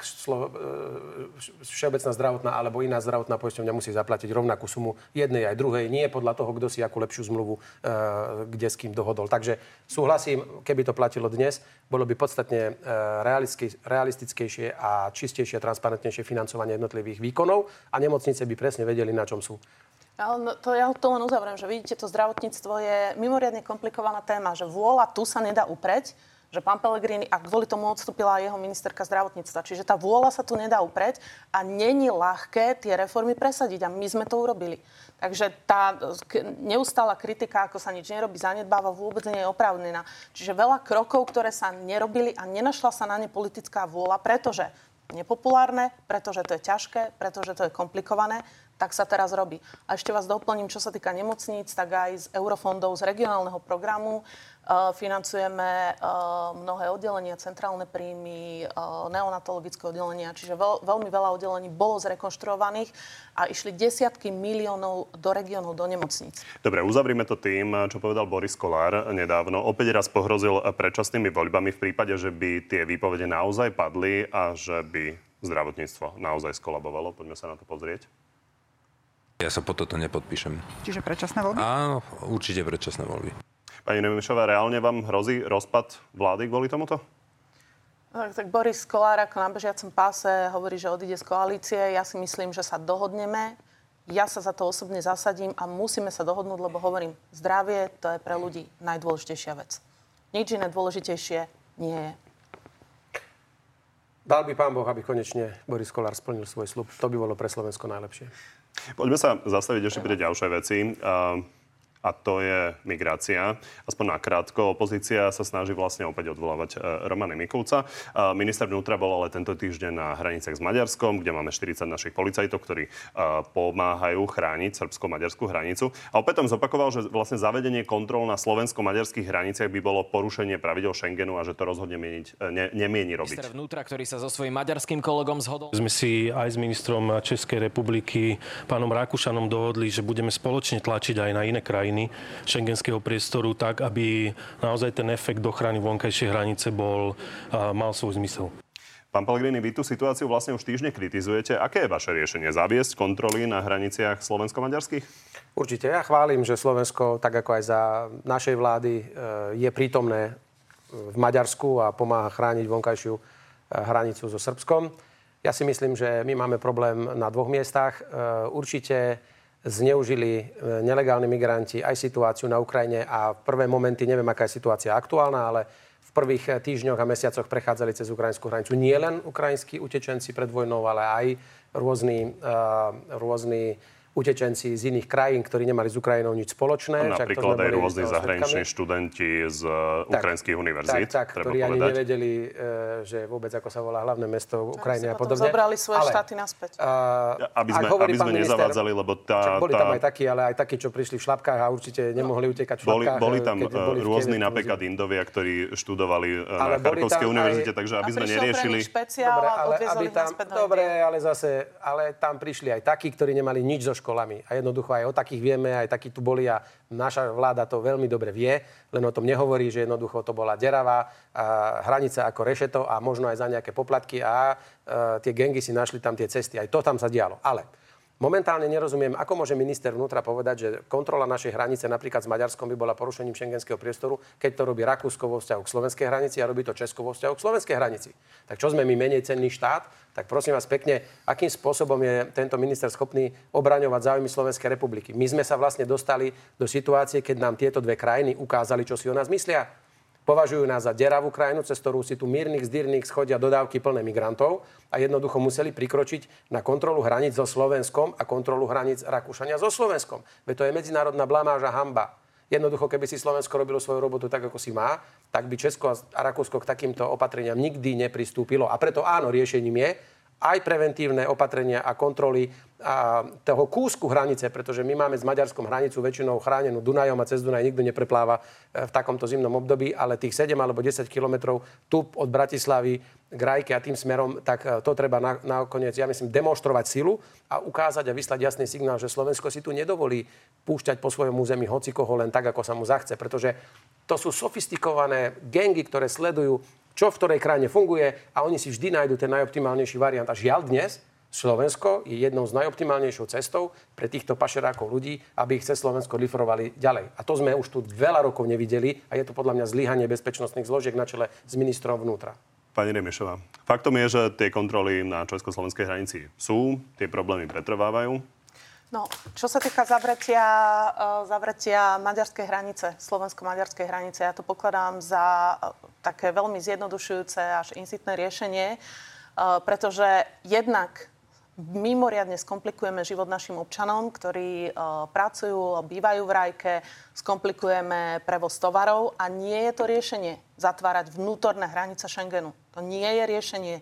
Všeobecná zdravotná alebo iná zdravotná poisťovňa musí zaplatiť rovnakú sumu jednej aj druhej, nie podľa toho, kto si akú lepšiu zmluvu kde s kým dohodol. Takže súhlasím, keby to platilo dnes, bolo by podstatne realistickejšie a čistejšie, transparentnejšie financovanie jednotlivých výkonov a nemocnice by presne vedeli, na čom sú. No, to ja to len uzavriem, že vidíte, to zdravotníctvo je mimoriadne komplikovaná téma, že vôľa tu sa nedá upreť, že pán Pellegrini, a kvôli tomu odstúpila aj jeho ministerka zdravotníctva. Čiže tá vôľa sa tu nedá upreť a není ľahké tie reformy presadiť a my sme to urobili. Takže tá neustála kritika, ako sa nič nerobí, zanedbáva, vôbec nie je oprávnená. Čiže veľa krokov, ktoré sa nerobili a nenašla sa na ne politická vôľa, pretože nepopulárne, pretože to je ťažké, pretože to je komplikované, tak sa teraz robí. A ešte vás doplním, čo sa týka nemocníc, tak aj z eurofondov, z regionálneho programu uh, financujeme uh, mnohé oddelenia, centrálne príjmy, uh, neonatologické oddelenia, čiže veľ, veľmi veľa oddelení bolo zrekonštruovaných a išli desiatky miliónov do regionov, do nemocníc. Dobre, uzavrime to tým, čo povedal Boris Kollár nedávno. Opäť raz pohrozil predčasnými voľbami v prípade, že by tie výpovede naozaj padli a že by zdravotníctvo naozaj skolabovalo. Poďme sa na to pozrieť. Ja sa po toto nepodpíšem. Čiže predčasné voľby? Áno, určite predčasné voľby. Pani Remišová, reálne vám hrozí rozpad vlády kvôli tomuto? Tak, tak Boris Kollár ako na bežiacom páse hovorí, že odíde z koalície. Ja si myslím, že sa dohodneme. Ja sa za to osobne zasadím a musíme sa dohodnúť, lebo hovorím, zdravie to je pre ľudí najdôležitejšia vec. Nič iné dôležitejšie nie je. Dal by pán Boh, aby konečne Boris Kollár splnil svoj sľub. To by bolo pre Slovensko najlepšie. Poďme sa zastaviť ešte pri ďalšej veci. A to je migrácia. Aspoň nakrátko, opozícia sa snaží vlastne opäť odvolávať Romana Mikulca. Minister vnútra bol ale tento týždeň na hraniciach s Maďarskom, kde máme štyridsať našich policajtov, ktorí pomáhajú chrániť srbsko-maďarskú hranicu. A opäť tam zopakoval, že vlastne zavedenie kontrol na slovensko-maďarských hraniciach by bolo porušenie pravidel Schengenu a že to rozhodne mieniť, ne, nemieni robiť. Minister vnútra, ktorý sa so svojím maďarským kolegom zhodol. Sme si aj s ministrom Českej republiky, pánom Rakušanom, dohodli, že budeme spoločne tlačiť aj na iné krajiny šengenského priestoru tak, aby naozaj ten efekt ochrany vonkajšej hranice bol, mal svoj zmysel. Pán Pellegrini, vy tú situáciu vlastne už týždne kritizujete. Aké je vaše riešenie? Zaviesť kontroly na hraniciach slovensko-maďarských? Určite. Ja chválim, že Slovensko, tak ako aj za našej vlády, je prítomné v Maďarsku a pomáha chrániť vonkajšiu hranicu so Srbskom. Ja si myslím, že my máme problém na dvoch miestach. Určite zneužili nelegálni migranti aj situáciu na Ukrajine a v prvé momenty, neviem, aká je situácia aktuálna, ale v prvých týždňoch a mesiacoch prechádzali cez ukrajinskú hranicu nie len ukrajinskí utečenci pred vojnou, ale aj rôzni, uh, rôzni utečenci z iných krajín, ktorí nemali s Ukrajinou nič spoločné. A napríklad aj rôzni zahraniční študenti z uh, tak, ukrajinských univerzít. Tak, tak ktorí povedať. Ani nevedeli, uh, že vôbec, ako sa volá hlavné mesto Ukrajiny a podobne. Zobrali svoje ale, štáty naspäť. Uh, aby sme, aby sme minister, nezavádzali, lebo tá... Boli tá... tam aj takí, ale aj takí, čo prišli v šlapkách a určite nemohli no. utekať v šlapkách. Boli, boli tam boli rôzni napríklad Indovia, ktorí študovali ale na Charkovskej univerzite, aj, takže aby sme neriešili... Dobre, ale zase, ale tam prišli aj takí, ktorí nemali nič zo školami. A jednoducho aj o takých vieme, aj takí tu boli a naša vláda to veľmi dobre vie, len o tom nehovorí, že jednoducho to bola deravá hranica ako rešeto a možno aj za nejaké poplatky a, a tie gengy si našli tam tie cesty. Aj to tam sa dialo. Ale momentálne nerozumiem, ako môže minister vnútra povedať, že kontrola našej hranice napríklad s Maďarskom by bola porušením šengenského priestoru, keď to robí Rakúsko vo vzťahu k slovenskej hranici a robí to Česko vo vzťahu k slovenskej hranici. Tak čo sme my menej cenný štát? Tak prosím vás pekne, akým spôsobom je tento minister schopný obraňovať záujmy Slovenskej republiky? My sme sa vlastne dostali do situácie, keď nám tieto dve krajiny ukázali, čo si o nás myslia. Považujú nás za deravú krajinu, cez ktorú si tu mírnych zdírnych schodia dodávky plné migrantov a jednoducho museli prikročiť na kontrolu hraníc so Slovenskom a kontrolu hraníc Rakúšania so Slovenskom. Veď to je medzinárodná blamáž a hanba. Jednoducho, keby si Slovensko robilo svoju robotu tak, ako si má, tak by Česko a Rakúsko k takýmto opatreniam nikdy nepristúpilo. A preto áno, riešením je aj preventívne opatrenia a kontroly a toho kúsku hranice, pretože my máme s Maďarskom hranicu väčšinou chránenú Dunajom a cez Dunaj nikto neprepláva v takomto zimnom období, ale tých sedem alebo desať kilometrov tu od Bratislavy k Rajke a tým smerom, tak to treba na, nakoniec, ja myslím, demonštrovať silu a ukázať a vyslať jasný signál, že Slovensko si tu nedovolí púšťať po svojom území hocikoho len tak, ako sa mu zachce, pretože to sú sofistikované gangy, ktoré sledujú, čo v ktorej krajine funguje a oni si vždy nájdu ten najoptimálnejší variant. A žiaľ dnes Slovensko je jednou z najoptimálnejšou cestou pre týchto pašerákov ľudí, aby ich cez Slovensko lifrovali ďalej. A to sme už tu veľa rokov nevideli a je to podľa mňa zlyhanie bezpečnostných zložiek na čele s ministrom vnútra. Pani Remišová, faktom je, že tie kontroly na československej hranici sú, tie problémy pretrvávajú. No, čo sa týka zavretia, zavretia maďarskej hranice, slovensko-maďarskej hranice, ja to pokladám za také veľmi zjednodušujúce až incitné riešenie, pretože jednak mimoriadne skomplikujeme život našim občanom, ktorí pracujú, bývajú v Rajke, skomplikujeme prevoz tovarov a nie je to riešenie zatvárať vnútorné hranice Schengenu. To nie je riešenie.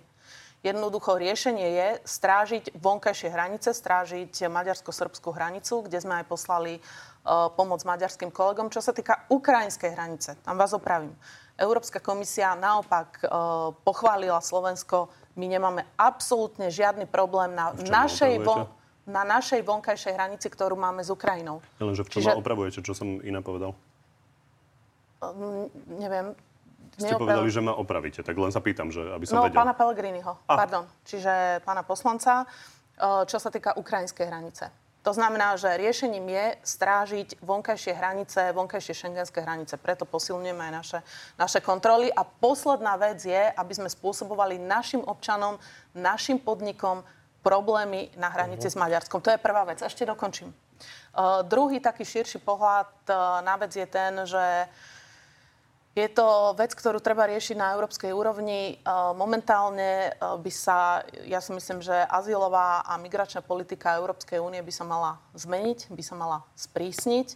Jednoducho riešenie je strážiť vonkajšie hranice, strážiť maďarsko-srbskú hranicu, kde sme aj poslali uh, pomoc maďarským kolegom. Čo sa týka ukrajinskej hranice, tam vás opravím. Európska komisia naopak uh, pochválila Slovensko. My nemáme absolútne žiadny problém na našej von, na našej vonkajšej hranici, ktorú máme s Ukrajinou. Ja lenže v čom Čiže... opravujete, čo som iná povedal? Uh, neviem. Ste neoprav... povedali, že ma opravíte, tak len sa pýtam, že aby som no, vedel. No, pána Pellegriniho, ah. pardon. Čiže pána poslanca, čo sa týka ukrajinskej hranice. To znamená, že riešením je strážiť vonkajšie hranice, vonkajšie šengenské hranice. Preto posilňujeme aj naše, naše kontroly. A posledná vec je, aby sme spôsobovali našim občanom, našim podnikom problémy na hranici uh-huh. s Maďarskom. To je prvá vec. Ešte dokončím. Uh, druhý taký širší pohľad uh, na vec je ten, že Je to vec, ktorú treba riešiť na európskej úrovni. Momentálne by sa, ja si myslím, že azylová a migračná politika Európskej únie by sa mala zmeniť, by sa mala sprísniť.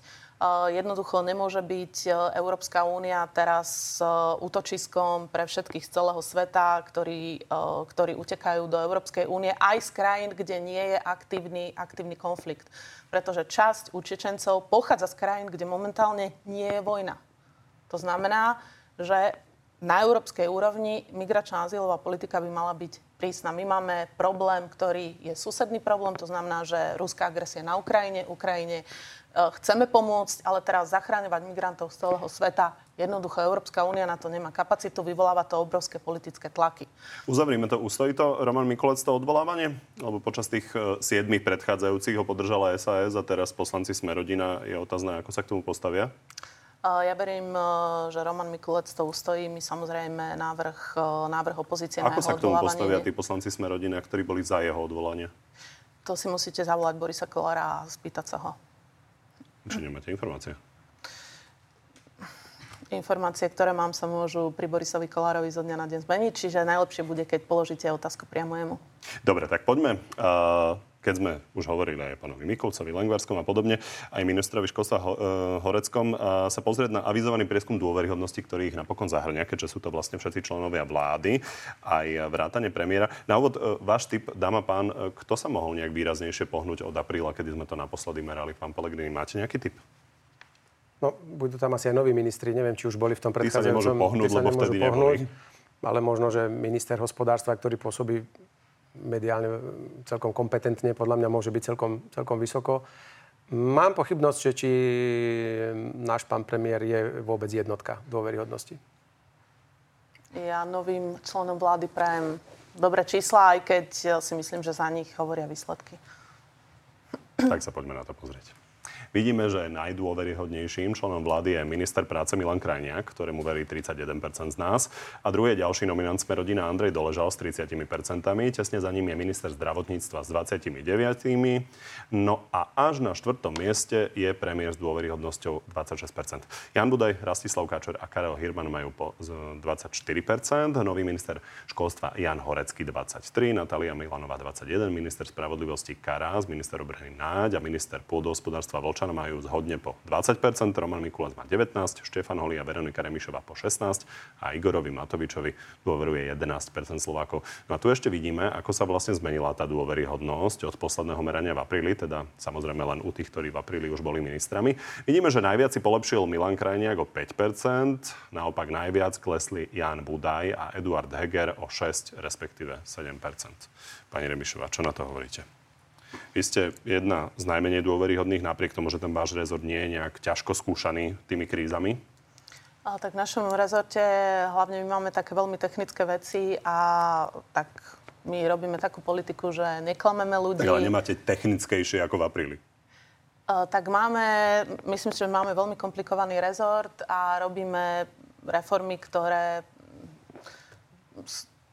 Jednoducho nemôže byť Európska únia teraz útočiskom pre všetkých z celého sveta, ktorí, ktorí utekajú do Európskej únie, aj z krajín, kde nie je aktívny, aktívny konflikt. Pretože časť utečencov pochádza z krajín, kde momentálne nie je vojna. To znamená, že na európskej úrovni migračná azylová politika by mala byť prísna. My máme problém, ktorý je susedný problém, to znamená, že ruská agresia na Ukrajine, Ukrajine e, chceme pomôcť, ale teraz zachráňovať migrantov z celého sveta. Jednoducho Európska únia na to nemá kapacitu, vyvoláva to obrovské politické tlaky. Uzavrime to. Ustojí to, Roman Mikulec, to odvolávanie? Lebo počas tých siedmich predchádzajúcich ho podržala es a es a teraz poslanci Sme rodina. Je otázne, ako sa k tomu postavia? Ja verím, že Roman Mikulec to ustojí. My samozrejme návrh, návrh opozície na jeho odvolávanie. Ako sa k tomu postavia tí poslanci Sme rodina, ktorí boli za jeho odvolanie? To si musíte zavolať Borisa Kollára a spýtať sa ho. Či nemáte informácie? Informácie, ktoré mám, sa môžu pri Borisovi Kollárovi zo dňa na deň zmeniť. Čiže najlepšie bude, keď položíte otázku priamo jemu. Dobre, tak poďme. Uh... keď sme už hovorili aj pánovi Mikulcovi, Lengvarskom a podobne, aj ministrovi školstva Horeckom, sa pozrieť na avizovaný prieskum dôveryhodnosti, ktorý ich napokon zahrňa, keďže sú to vlastne všetci členovia vlády, aj vrátane premiéra. Na úvod, váš tip, dáma pán, kto sa mohol nejak výraznejšie pohnúť od apríla, kedy sme to naposledy merali? Pán Pellegrini, máte nejaký tip? No, budú tam asi aj noví ministri, neviem, či už boli v tom predchádzajúcom. Tí sa nemôžu pohnúť, sa lebo nemôžu vtedy pohnúť, ale možno, že minister hospodárstva, ktorý pôsobí mediálne celkom kompetentne, podľa mňa môže byť celkom, celkom vysoko. Mám pochybnosť, že či náš pán premiér je vôbec jednotka dôveryhodnosti. Ja novým členom vlády prajem dobré čísla, aj keď si myslím, že za nich hovoria výsledky. Tak sa poďme na to pozrieť. Vidíme, že najdôveryhodnejším členom vlády je minister práce Milan Krajniak, ktorému verí tridsaťjeden percent z nás. A druhý je ďalší nominant Sme rodina Andrej Doležal s tridsať percent. Tesne za ním je minister zdravotníctva s dvadsaťdeväť percent. No a až na štvrtom mieste je premiér s dôveryhodnosťou dvadsaťšesť percent. Jan Budaj, Rastislav Káčer a Karel Hirman majú po dvadsaťštyri percent. Nový minister školstva Jan Horecký dvadsaťtri percent, Natalia Milanová dvadsaťjeden percent, minister spravodlivosti Karás, minister obrany Náď a minister pôdohospodárstva Volča majú zhodne po dvadsať percent, Roman Mikulec má devätnásť percent, Štefan Holý a Veronika Remišová po šestnásť percent a Igorovi Matovičovi dôveruje jedenásť percent Slovákov. No a tu ešte vidíme, ako sa vlastne zmenila tá dôveryhodnosť od posledného merania v apríli, teda samozrejme len u tých, ktorí v apríli už boli ministrami. Vidíme, že najviac si polepšil Milan Krajniak o päť percent, naopak najviac klesli Jan Budaj a Eduard Heger o šesť percent, respektíve sedem percent. Pani Remišová, čo na to hovoríte? Vy ste jedna z najmenej dôveryhodných, napriek tomu, že ten váš rezort nie je nejak ťažko skúšaný tými krízami. A tak v našom rezorte hlavne my máme také veľmi technické veci a tak my robíme takú politiku, že neklameme ľudí. Ale nemáte technickejšie ako v apríli. A tak máme, myslím si, že máme veľmi komplikovaný rezort a robíme reformy, ktoré...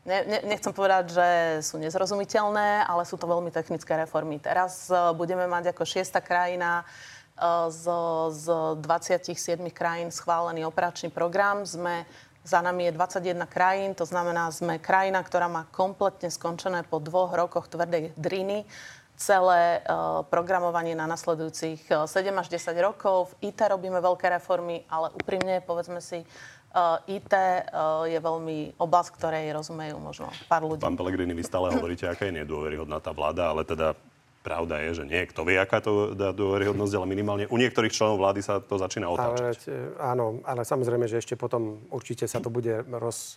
Ne, ne, nechcem povedať, že sú nezrozumiteľné, ale sú to veľmi technické reformy. Teraz uh, budeme mať ako šiesta krajina uh, z, z dvadsaťsedem krajín schválený operačný program. Sme, za nami je dvadsaťjeden krajín, to znamená, sme krajina, ktorá má kompletne skončené po dvoch rokoch tvrdej driny celé uh, programovanie na nasledujúcich sedem až desať rokov. V í té robíme veľké reformy, ale úprimne, povedzme si, í té je veľmi oblasť, ktorej rozumejú možno pár ľudí. Pán Pellegrini, vy stále hovoríte, aká je nedôveryhodná tá vláda, ale teda pravda je, že niekto vie, aká to dá dôveryhodnosť, ale minimálne u niektorých členov vlády sa to začína otáčať. Ale, áno, ale samozrejme, že ešte potom určite sa to bude roz...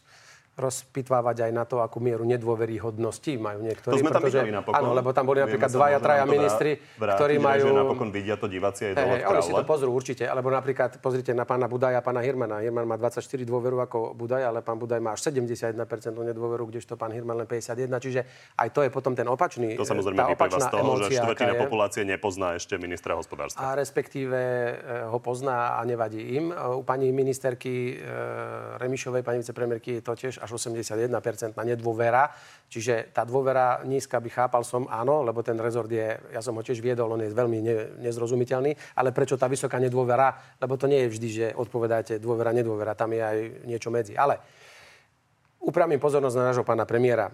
rozpitvávať aj na to, akú mieru nedôveryhodnosti majú niektorí. To sme tam pretože, videli napokon. Áno, lebo tam boli napríklad dvaja, traja ministri, vrátiť, ktorí majú... Že napokon vidia to diváci aj hey, dole v krále. Oni si to pozrú určite. Alebo napríklad pozrite na pána Budaja a pána Hirmana. Hirman má dvadsaťštyri dôveru ako Budaj, ale pán Budaj má až sedemdesiatjeden percent nedôveru, kdežto pán Hirman len päťdesiatjeden percent. Čiže aj to je potom ten opačný... To samozrejme vyplýva z toho, že štvrtina populácie nepozná ešte ministra hospodárstva. A respektíve ho pozná a nevadí im. U pani ministerky Remišovej, pani vicepremiérky, je to tiež až osemdesiatjeden percent na nedôvera. Čiže tá dôvera nízka by chápal som, áno, lebo ten rezort je, ja som ho tiež viedol, on je veľmi ne, nezrozumiteľný, ale prečo tá vysoká nedôvera? Lebo to nie je vždy, že odpovedáte dôvera, nedôvera, tam je aj niečo medzi. Ale upravím pozornosť na nášho pána premiéra.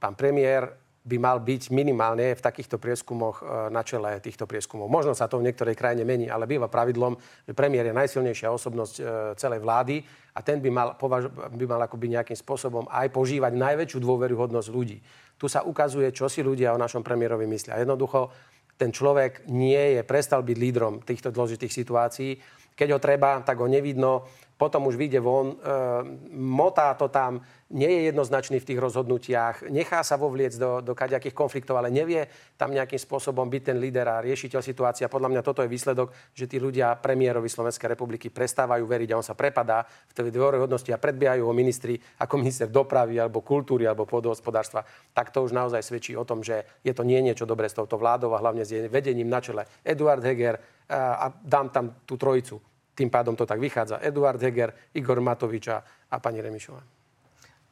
Pán premiér by mal byť minimálne v takýchto prieskumoch na čele týchto prieskumov. Možno sa to v niektorej krajine mení, ale býva pravidlom, že premiér je najsilnejšia osobnosť celej vlády a ten by mal, považ- by mal akoby nejakým spôsobom aj požívať najväčšiu dôveryhodnosť ľudí. Tu sa ukazuje, čo si ľudia o našom premiérovi myslia. Jednoducho, ten človek nie je, prestal byť lídrom týchto dôležitých situácií. Keď ho treba, tak ho nevidno. Potom už vyjde von, e, motá to tam, nie je jednoznačný v tých rozhodnutiach, nechá sa vovliec do, do kadejakých konfliktov, ale nevie tam nejakým spôsobom byť ten líder a riešiteľ situácie. Podľa mňa toto je výsledok, že tí ľudia premiérovi Slovenskej republiky prestávajú veriť a on sa prepadá v tej dôveryhodnosti a predbiehajú ho ministri ako minister dopravy alebo kultúry alebo pôdohospodárstva. Tak to už naozaj svedčí o tom, že je to nie niečo dobré s touto vládou a hlavne s jej vedením na čele. Eduard Heger, a, a dám tam tú trojicu. Tým pádom to tak vychádza. Eduard Heger, Igor Matovič a pani Remišová.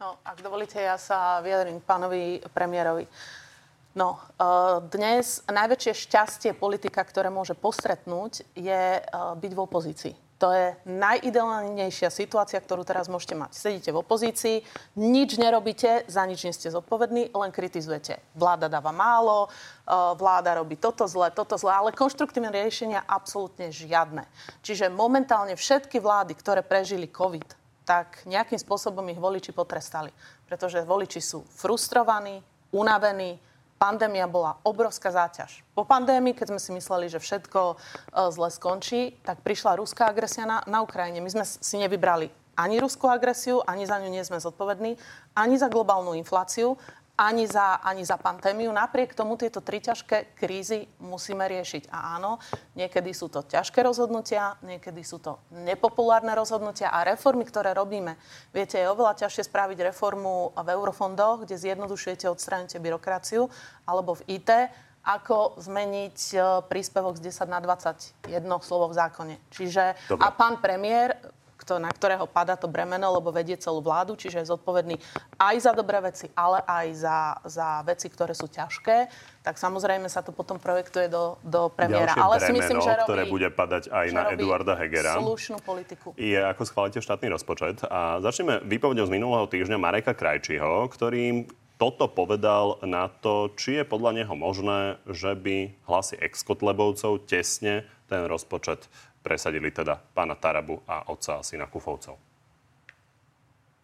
No, ak dovolíte, ja sa vyjadrím k pánovi premiérovi. No, dnes najväčšie šťastie politika, ktoré môže postretnúť, je byť v opozícii. To je najideálnejšia situácia, ktorú teraz môžete mať. Sedíte v opozícii, nič nerobíte, za nič nie ste zodpovední, len kritizujete. Vláda dáva málo, vláda robí toto zle, toto zle, ale konštruktívne riešenia absolútne žiadne. Čiže momentálne všetky vlády, ktoré prežili COVID, tak nejakým spôsobom ich voliči potrestali. Pretože voliči sú frustrovaní, unavení. Pandémia bola obrovská záťaž. Po pandémii, keď sme si mysleli, že všetko zle skončí, tak prišla ruská agresia na, na Ukrajine. My sme si nevybrali ani ruskú agresiu, ani za ňu nie sme zodpovední, ani za globálnu infláciu, ani za, ani za pandémiu. Napriek tomu tieto tri ťažké krízy musíme riešiť. A áno, niekedy sú to ťažké rozhodnutia, niekedy sú to nepopulárne rozhodnutia a reformy, ktoré robíme. Viete, je oveľa ťažšie spraviť reformu v eurofondoch, kde zjednodušujete, odstraňujete byrokraciu, alebo v í té, ako zmeniť príspevok z desať na dvadsaťjeden slovo v zákone. Čiže, dobre. A pán premiér, na ktorého padá to bremeno, lebo vedie celú vládu, čiže je zodpovedný aj za dobré veci, ale aj za, za veci, ktoré sú ťažké, tak samozrejme sa to potom projektuje do, do premiéra. Ďalšie ale bremeno, si myslím, že robí, ktoré bude padať aj na Eduarda Hegera, slušnú politiku, je ako schválite štátny rozpočet. A začneme výpovedou z minulého týždňa Mareka Krajčího, ktorý toto povedal na to, či je podľa neho možné, že by hlasy ex-kotlebovcov tesne ten rozpočet presadili, teda pána Tarabu a otca a syna Kufovcov.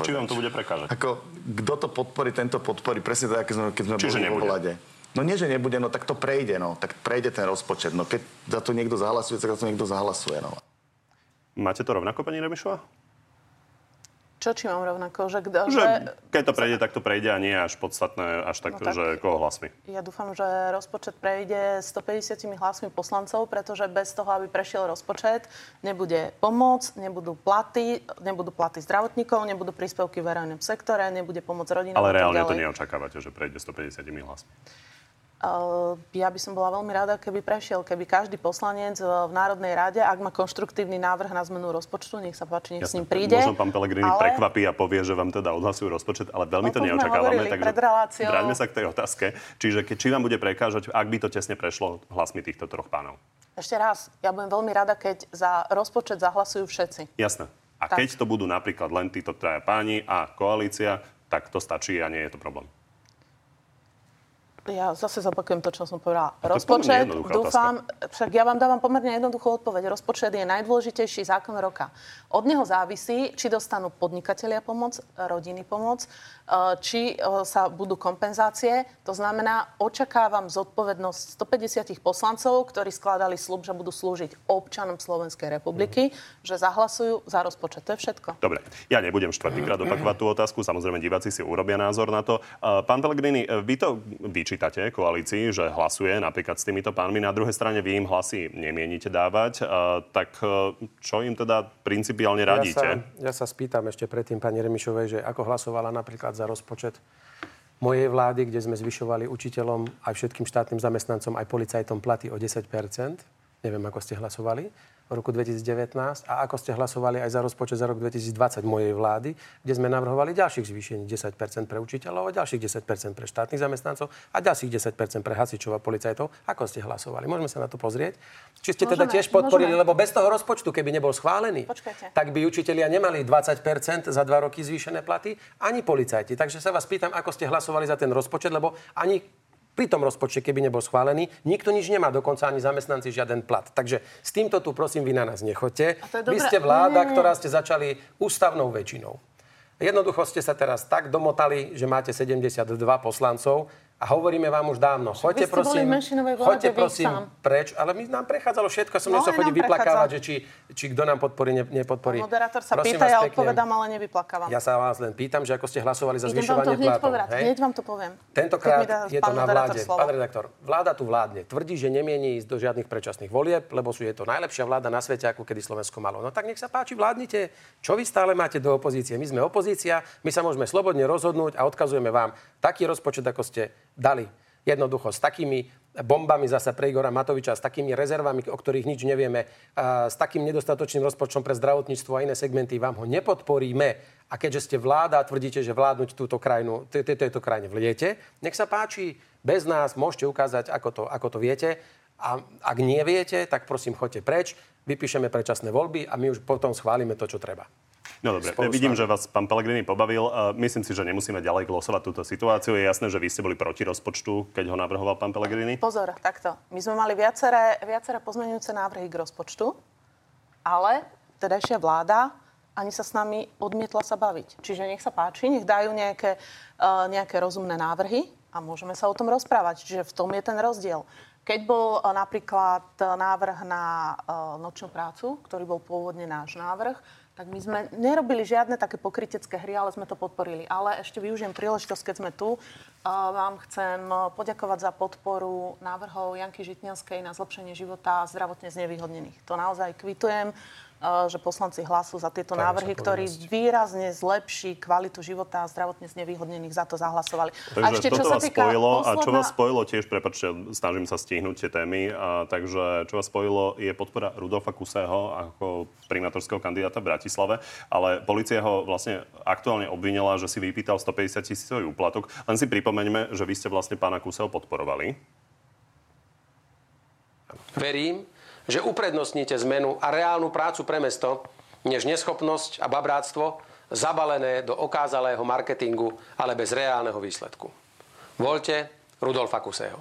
Či vám to bude prekážať? Ako, kto to podporí, tento podporí. Presne tak, keď sme, keď sme boli v pohľade. No nie, že nebude, no tak to prejde, no. Tak prejde ten rozpočet. No keď za to niekto zahlasuje, tak za to niekto zahlasuje, no. Máte to rovnako, pani Remišová? Čo, či mám rovnako? Že, kdo, že keď to prejde, tak to prejde a nie až podstatné, až tak, no tak že koho hlasmi. Ja dúfam, že rozpočet prejde stopäťdesiatimi hlasmi poslancov, pretože bez toho, aby prešiel rozpočet, nebude pomoc, nebudú platy, nebudú platy zdravotníkov, nebudú príspevky v verejnom sektore, nebude pomoc rodinám. Ale reálne to neočakávate, že prejde stopäťdesiatimi hlasmi. Ja by som bola veľmi rada, keby prešiel, keby každý poslanec v Národnej rade, ak má konštruktívny návrh na zmenu rozpočtu, nech sa páči, nech Jasne, s ním príde. Možno pán Pellegrini ale... prekvapí a povie, že vám teda odhlasujú rozpočet, ale veľmi no, to neočakávame, takže vráťme sa k tej otázke. Čiže či vám bude prekážať, ak by to tesne prešlo hlasmi týchto troch pánov? Ešte raz, ja budem veľmi rada, keď za rozpočet zahlasujú všetci. Jasné. A tak. Keď to budú napríklad len títo traja páni a koalícia, tak to stačí a nie je to problém. Ja zase zopakujem to, čo som povedala. Rozpočet, dúfam, však ja vám dávam pomerne jednoduchú odpoveď. Rozpočet je najdôležitejší zákon roka. Od neho závisí, či dostanú podnikatelia pomoc, rodiny pomoc, či sa budú kompenzácie. To znamená, očakávam zodpovednosť stopäťdesiat poslancov, ktorí skladali sľub, že budú slúžiť občanom Slovenskej republiky, mm-hmm. že zahlasujú za rozpočet. To je všetko. Dobre, ja nebudem štvrtýkrát opakovať tú otázku. Samozrejme, diváci si urobia názor na to. Pán Pellegrini, vy to vyčítate koalícii, že hlasuje napríklad s týmito pánmi. Na druhej strane vy im hlasy nemienite dávať. Tak čo im teda principiálne radíte? Ja sa, ja sa spýtam ešte predtým pani Remišovej, že ako hlasovala napríklad za rozpočet mojej vlády, kde sme zvyšovali učiteľom aj všetkým štátnym zamestnancom aj policajtom platy o desať percent. Neviem, ako ste hlasovali v roku dvetisíc devätnásť a ako ste hlasovali aj za rozpočet za rok dvetisíc dvadsať mojej vlády, kde sme navrhovali ďalších zvýšení desať percent pre učiteľov, ďalších desať percent pre štátnych zamestnancov a ďalších desať percent pre hasičov a policajtov. Ako ste hlasovali? Môžeme sa na to pozrieť. Či ste môžeme, teda tiež podporili, môžeme. Lebo bez toho rozpočtu, keby nebol schválený, Počkajte. tak by učitelia nemali dvadsať percent za dva roky zvýšené platy, ani policajti. Takže sa vás pýtam, ako ste hlasovali za ten rozpočet, lebo ani pri tom rozpočte, keby nebol schválený, nikto nič nemá, dokonca ani zamestnanci žiaden plat. Takže s týmto tu, prosím, vy na nás nechoďte. Vy ste vláda, mm. ktorá ste začali ústavnou väčšinou. Jednoducho ste sa teraz tak domotali, že máte sedemdesiatdva poslancov a hovoríme vám už dávno. Choďte, prosím, choďte, prosím preč. Ale my, nám prechádzalo všetko. Som no, sa chodí vyplakávať, že či, či kto nám podporí, ne, nepodporí. Pán moderátor sa prosím pýta, ja odpovedám, ale nevyplakávam. Ja sa vás len pýtam, že ako ste hlasovali za zvyšovanie plátov. Hneď vám to poviem. Tentokrát je to na vláde. Slovo. Pán redaktor, vláda tu vládne. Tvrdí, že nemieni ísť do žiadnych predčasných volieb, lebo sú je to najlepšia vláda na svete, ako kedy Slovensko malo. No tak nech sa páči, vládnite. Čo vy stále máte do opozície? My sme opozícia, my sa môžeme slobodne rozhodnúť a odkazujeme vám taký rozpočet, ako ste dali. Jednoducho s takými bombami zase pre Igora Matoviča, s takými rezervami, o ktorých nič nevieme, s takým nedostatočným rozpočtom pre zdravotníctvo a iné segmenty vám ho nepodporíme. A keďže ste vláda a tvrdíte, že vládnuť túto krajinu, tejto krajine vliete, nech sa páči, bez nás môžete ukázať, ako to, ako to viete. A ak neviete, tak prosím, choďte preč, vypíšeme predčasné voľby a my už potom schválime to, čo treba. No dobre, vidím, že vás pán Pellegrini pobavil. Myslím si, že nemusíme ďalej glosovať túto situáciu. Je jasné, že vy ste boli proti rozpočtu, keď ho navrhoval pán Pellegrini? Pozor, takto. My sme mali viaceré, viaceré pozmeňujúce návrhy k rozpočtu, ale vtedajšia vláda ani sa s nami odmietla sa baviť. Čiže nech sa páči, nech dajú nejaké, nejaké rozumné návrhy a môžeme sa o tom rozprávať. Čiže v tom je ten rozdiel. Keď bol napríklad návrh na nočnú prácu, ktorý bol pôvodne náš návrh, tak my sme nerobili žiadne také pokrytecké hry, ale sme to podporili. Ale ešte využijem príležitosť, keď sme tu. Vám chcem poďakovať za podporu návrhov Janky Žitňanskej na zlepšenie života zdravotne znevýhodnených. To naozaj kvitujem, že poslanci hlasujú za tieto tak návrhy, ktorí výrazne zlepší kvalitu života zdravotne znevýhodnených, za to zahlasovali. Takže a ešte, čo sa týka spojilo, posledná... A čo vás spojilo tiež, prepáčte, snažím sa stihnúť tie témy, a, takže čo vás spojilo je podpora Rudolfa Kusého ako primátorského kandidáta v Bratislave, ale polícia ho vlastne aktuálne obvinila, že si vypýtal stopäťdesiat tisícový úplatok. Len si pripomeňme, že vy ste vlastne pána Kuseho podporovali. Verím, že uprednostníte zmenu a reálnu prácu pre mesto, než neschopnosť a babráctvo zabalené do okázalého marketingu, ale bez reálneho výsledku. Voľte Rudolfa Kusého.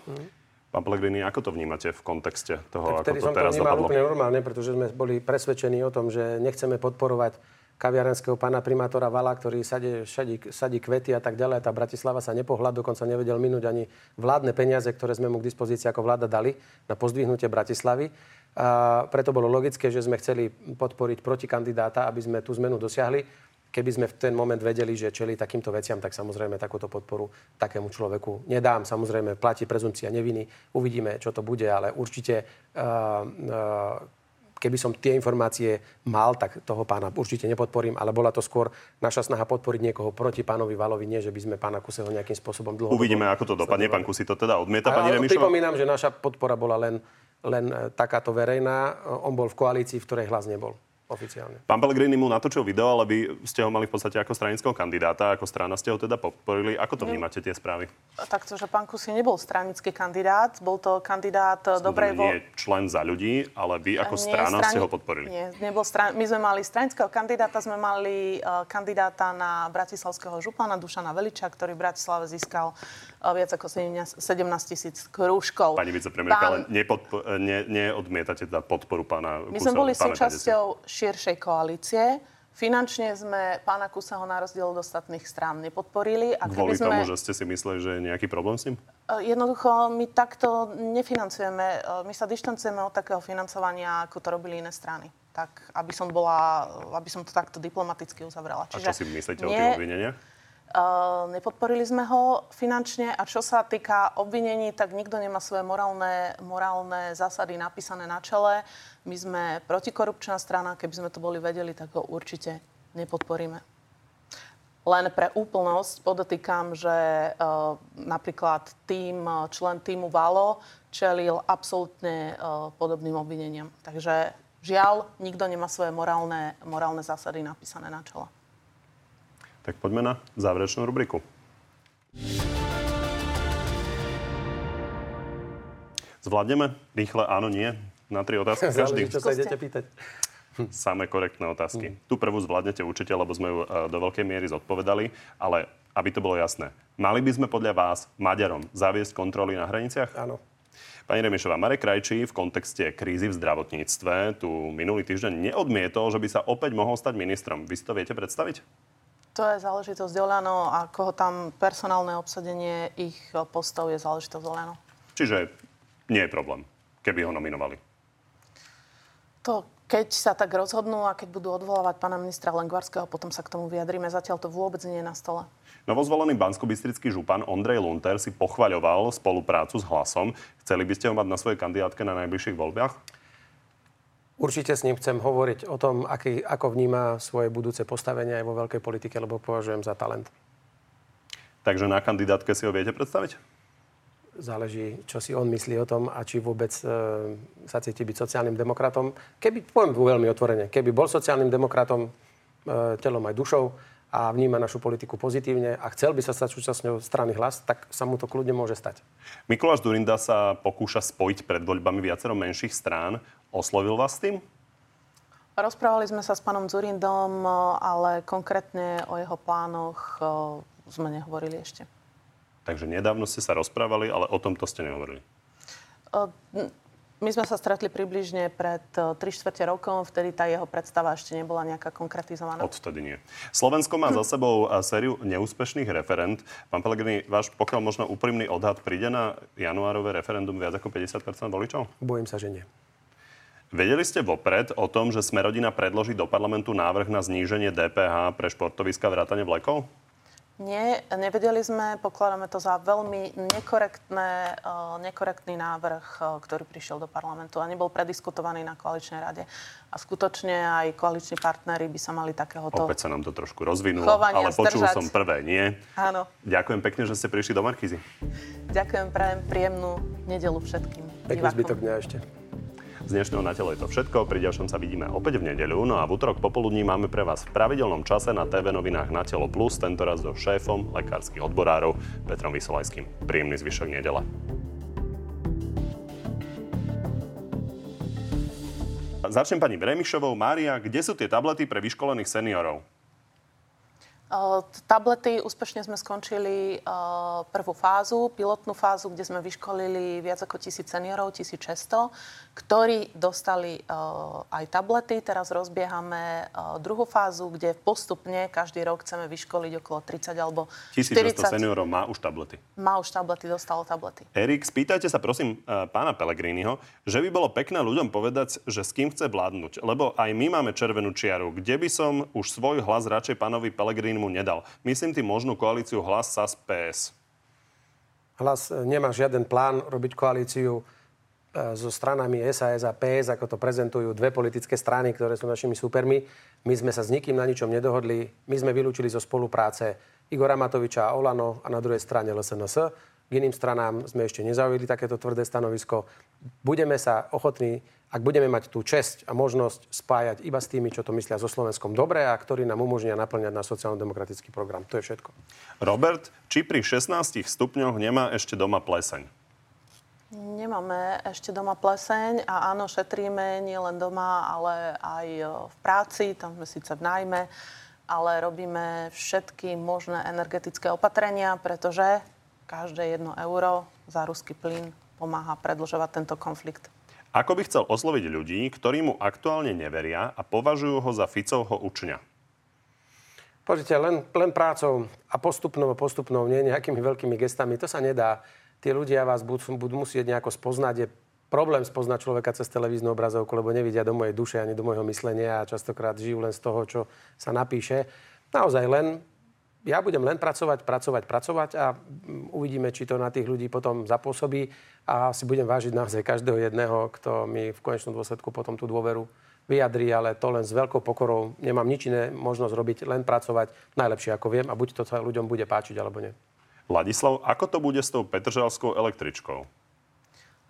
Pán Pellegrini, ako to vnímate v kontexte toho, tak, ako to teraz dopadlo? Vtedy som to vnímal dopadlo? Úplne normálne, pretože sme boli presvedčení o tom, že nechceme podporovať kaviarenského pána primátora Valla, ktorý sadí, sadí, sadí kvety a tak ďalej. Tá Bratislava sa nepohľad, dokonca nevedel minúť ani vládne peniaze, ktoré sme mu k dispozícii ako vláda dali na pozdvihnutie Bratislavy. A preto bolo logické, že sme chceli podporiť protikandidáta, aby sme tú zmenu dosiahli. Keby sme v ten moment vedeli, že čeli takýmto veciam, tak samozrejme takúto podporu takému človeku nedám. Samozrejme platí prezumpcia neviny. Uvidíme, čo to bude, ale určite... Uh, uh, Keby som tie informácie mal, tak toho pána určite nepodporím, ale bola to skôr naša snaha podporiť niekoho proti pánovi Vallovi, nie že by sme pána Kuseho nejakým spôsobom dlho... Uvidíme, ako to dopadne. Pán Kusy to teda odmieta, pani Remišová? Pripomínam, že naša podpora bola len, len takáto verejná. On bol v koalícii, v ktorej hlas nebol oficiálne. Pán Pellegrini mu natočil video, ale by ste ho mali v podstate ako stranického kandidáta, ako strana ste ho teda podporili. Ako to vnímate tie správy? Takto, že pán Kusy nebol stranický kandidát, bol to kandidát dobrej voľby. Nie člen Za ľudí, ale vy ako nie, strana strani... ste ho podporili. Nie, nebol stran... My sme mali stranického kandidáta, sme mali kandidáta na bratislavského župana Dušana Veliča, ktorý v Bratislave získal viac ako sedemnásť tisíc krúžkov. Pani vicepremiérka, pán... ale nepodpo... ne, neodmietate teda podporu pána Kuseho? My sme boli súčasťou širšej koalície. Finančne sme pána Kuseho na rozdiel od ostatných strán nepodporili. A kvôli sme... tomu, že ste si mysleli, že je nejaký problém s ním? Jednoducho, my takto nefinancujeme. My sa dištancujeme od takého financovania, ako to robili iné strany. Tak, aby som bola, aby som to takto diplomaticky uzavrela. Čiže a čo si myslíte nie... o tých obvineniach? Uh, nepodporili sme ho finančne a čo sa týka obvinení, tak nikto nemá svoje morálne, morálne zásady napísané na čele. My sme protikorupčná strana, keby sme to boli vedeli, tak ho určite nepodporíme. Len pre úplnosť podotýkam, že uh, napríklad tým, člen týmu Vallo čelil absolútne uh, podobným obvineniam. Takže žiaľ, nikto nemá svoje morálne, morálne zásady napísané na čele. Tak poďme na záverečnú rubriku. Zvládneme rýchle áno, nie? Na tri otázky každý. Záleží, čo sa idete pýtať. Samé korektné otázky. Tú prvú zvládnete určite, lebo sme ju do veľkej miery zodpovedali, ale aby to bolo jasné. Mali by sme podľa vás Maďarom zaviesť kontroly na hraniciach? Áno. Pani Remišová, Marek Krajčí v kontexte krízy v zdravotníctve tu minulý týždeň neodmietol, že by sa opäť mohol stať ministrom. Vy si to viete predstaviť? To je záležitosť Oľano a koho tam personálne obsadenie ich postov je záležitosť Oľano. Čiže nie je problém, keby ho nominovali. To keď sa tak rozhodnú a keď budú odvolávať pána ministra Lengvarského, potom sa k tomu vyjadríme. Zatiaľ to vôbec nie je na stole. Novozvolený banskobystrický župan Ondrej Lunter si pochvaľoval spoluprácu s Hlasom. Chceli by ste ho mať na svojej kandidátke na najbližších voľbách? Určite s ním chcem hovoriť o tom, aký, ako vníma svoje budúce postavenie aj vo veľkej politike, lebo považujem za talent. Takže na kandidátke si ho viete predstaviť? Záleží, čo si on myslí o tom a či vôbec e, sa cíti byť sociálnym demokratom. Keby, poviem veľmi otvorene, keby bol sociálnym demokratom e, telom aj dušou a vníma našu politiku pozitívne a chcel by sa stať súčasťou strany Hlas, tak sa mu to kľudne môže stať. Mikuláš Dzurinda sa pokúša spojiť pred voľbami viacero menších strán. Oslovil vás s tým? Rozprávali sme sa s pánom Dzurindom, ale konkrétne o jeho plánoch e, sme nehovorili ešte. Takže nedávno ste sa rozprávali, ale o tomto ste nehovorili. My sme sa stretli približne pred tri štvrte rokom, vtedy tá jeho predstava ešte nebola nejaká konkretizovaná. Odtedy nie. Slovensko má za sebou sériu neúspešných referend. Pán Pellegrini, váš pokiaľ možno úprimný odhad, príde na januárové referendum viac ako päťdesiat percent voličov? Bojím sa, že nie. Vedeli ste vopred o tom, že Sme rodina predloží do parlamentu návrh na zníženie dé pé há pre športoviská vrátane vlekov? Nie, nevedeli sme, pokladáme to za veľmi nekorektné, nekorektný návrh, ktorý prišiel do parlamentu a nebol prediskutovaný na koaličnej rade. A skutočne aj koaliční partneri by sa mali takéhoto... Opäť sa nám to trošku rozvinulo, ale počul zdržať. Som prvé, nie? Áno. Ďakujem pekne, že ste prišli do Markízy. Ďakujem, prajem príjemnú nedeľu všetkým. Pekný zbytok dňa ešte. Z dnešného Na telo je to všetko, pri ďalšom sa vidíme opäť v nedeľu, no a v utorok popoludní máme pre vás v pravidelnom čase na té vé novinách Na telo plus, tentoraz so šéfom lekárskych odborárov Petrom Vysolajským. Príjemný zvyšok nedele. Začnem pani Remišovou. Mária, kde sú tie tablety pre vyškolených seniorov? Tablety, úspešne sme skončili prvú fázu, pilotnú fázu, kde sme vyškolili viac ako tisíc seniorov, tisícšesťsto, ktorí dostali aj tablety. Teraz rozbiehame druhú fázu, kde postupne každý rok chceme vyškoliť okolo tridsať alebo štyridsať. tisícšesťsto seniorov má už tablety. Má už tablety, dostalo tablety. Erik, spýtajte sa prosím pána Pellegriniho, že by bolo pekné ľuďom povedať, že s kým chce vládnuť. Lebo aj my máme červenú čiaru. Kde by som už svoj hlas radšej pánovi Pellegrini mu nedal. Myslím tým možnú koalíciu Hlas, es a es, pé es. Hlas nemá žiaden plán robiť koalíciu so stranami es a es a pé es, ako to prezentujú dve politické strany, ktoré sú našimi súpermi. My sme sa s nikým na ničom nedohodli. My sme vylúčili zo spolupráce Igora Matoviča a Olano a na druhej strane el es en es. K iným stranám sme ešte nezaujili takéto tvrdé stanovisko. Budeme sa ochotní, ak budeme mať tú česť a možnosť spájať iba s tými, čo to myslia so Slovenskom dobre a ktorí nám umožnia naplňať náš sociálno-demokratický program. To je všetko. Robert, či pri šestnástich stupňoch nemá ešte doma pleseň? Nemáme ešte doma pleseň a áno, šetríme nie len doma, ale aj v práci, tam sme síce v nájme, ale robíme všetky možné energetické opatrenia, pretože každé jedno euro za ruský plyn pomáha predĺžovať tento konflikt. Ako by chcel osloviť ľudí, ktorí mu aktuálne neveria a považujú ho za Ficovho učňa? Pozrite, len, len prácou a postupnou a postupnou, nie nejakými veľkými gestami, to sa nedá. Tí ľudia vás budú, budú musieť nejako spoznať. Je problém spoznať človeka cez televíznu obrazovku, lebo nevidia do mojej duše ani do môjho myslenia a častokrát žijú len z toho, čo sa napíše. Naozaj len... Ja budem len pracovať, pracovať, pracovať a uvidíme, či to na tých ľudí potom zapôsobí a si budem vážiť naozaj každého jedného, kto mi v konečnom dôsledku potom tú dôveru vyjadri, ale to len s veľkou pokorou. Nemám nič iné možnosť robiť, len pracovať najlepšie, ako viem. A buď to sa ľuďom bude páčiť, alebo nie. Ladislav, ako to bude s tou petržalskou električkou?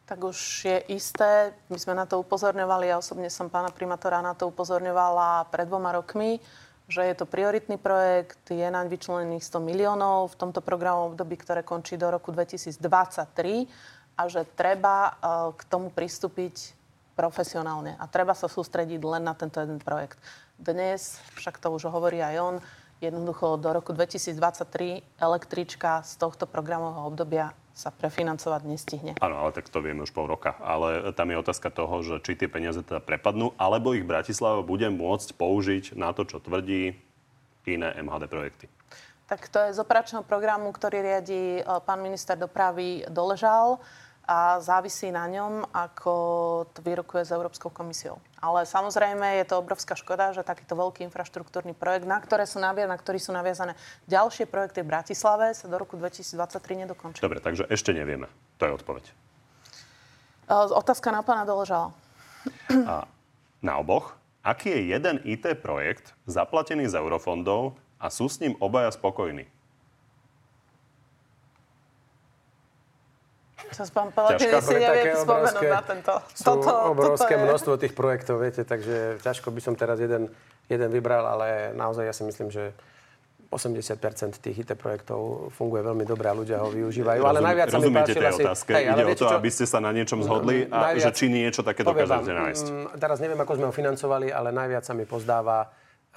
Tak už je isté. My sme na to upozorňovali. Ja osobne som pána primátora na to upozorňovala pred dvoma rokmi, že je to prioritný projekt. Je naň vyčlenených sto miliónov v tomto programovom období, ktoré končí do roku dvetisícdvadsaťtri. A že treba k tomu pristúpiť profesionálne a treba sa sústrediť len na tento jeden projekt. Dnes, však to už hovorí aj on, jednoducho do roku dvetisícdvadsaťtri električka z tohto programového obdobia sa prefinancovať nestihne. Áno, ale tak to vieme už pol roka. Ale tam je otázka toho, že či tie peniaze teda prepadnú, alebo ich Bratislava bude môcť použiť na to, čo tvrdí iné em há dé projekty. Tak to je z operačného programu, ktorý riadi pán minister dopravy Doležal a závisí na ňom, ako to vyrokuje s Európskou komisiou. Ale samozrejme je to obrovská škoda, že takýto veľký infraštruktúrny projekt, na, ktoré sú navia- na ktorý sú naviazané ďalšie projekty v Bratislave, sa do roku dvetisícdvadsaťtri nedokončí. Dobre, takže ešte nevieme. To je odpoveď. Otázka na pána Doležala. A na oboch. Aký je jeden í té projekt zaplatený z eurofondov a sú s ním obaja spokojní? Čas pán Pellegrini si nevie spomenúť na tento. Sú toto, obrovské toto množstvo tých projektov, viete, takže ťažko by som teraz jeden, jeden vybral, ale naozaj ja si myslím, že osemdesiat percent tých í té projektov funguje veľmi dobre a ľudia ho využívajú. Rozum, ale najviac sa mi páčila si... Rozumiete tej otázke? Ide o to, čo? Aby ste sa na niečom zhodli a najviac, že či niečo také dokážete nájsť. M, teraz neviem, ako sme ho financovali, ale najviac sa mi pozdáva uh,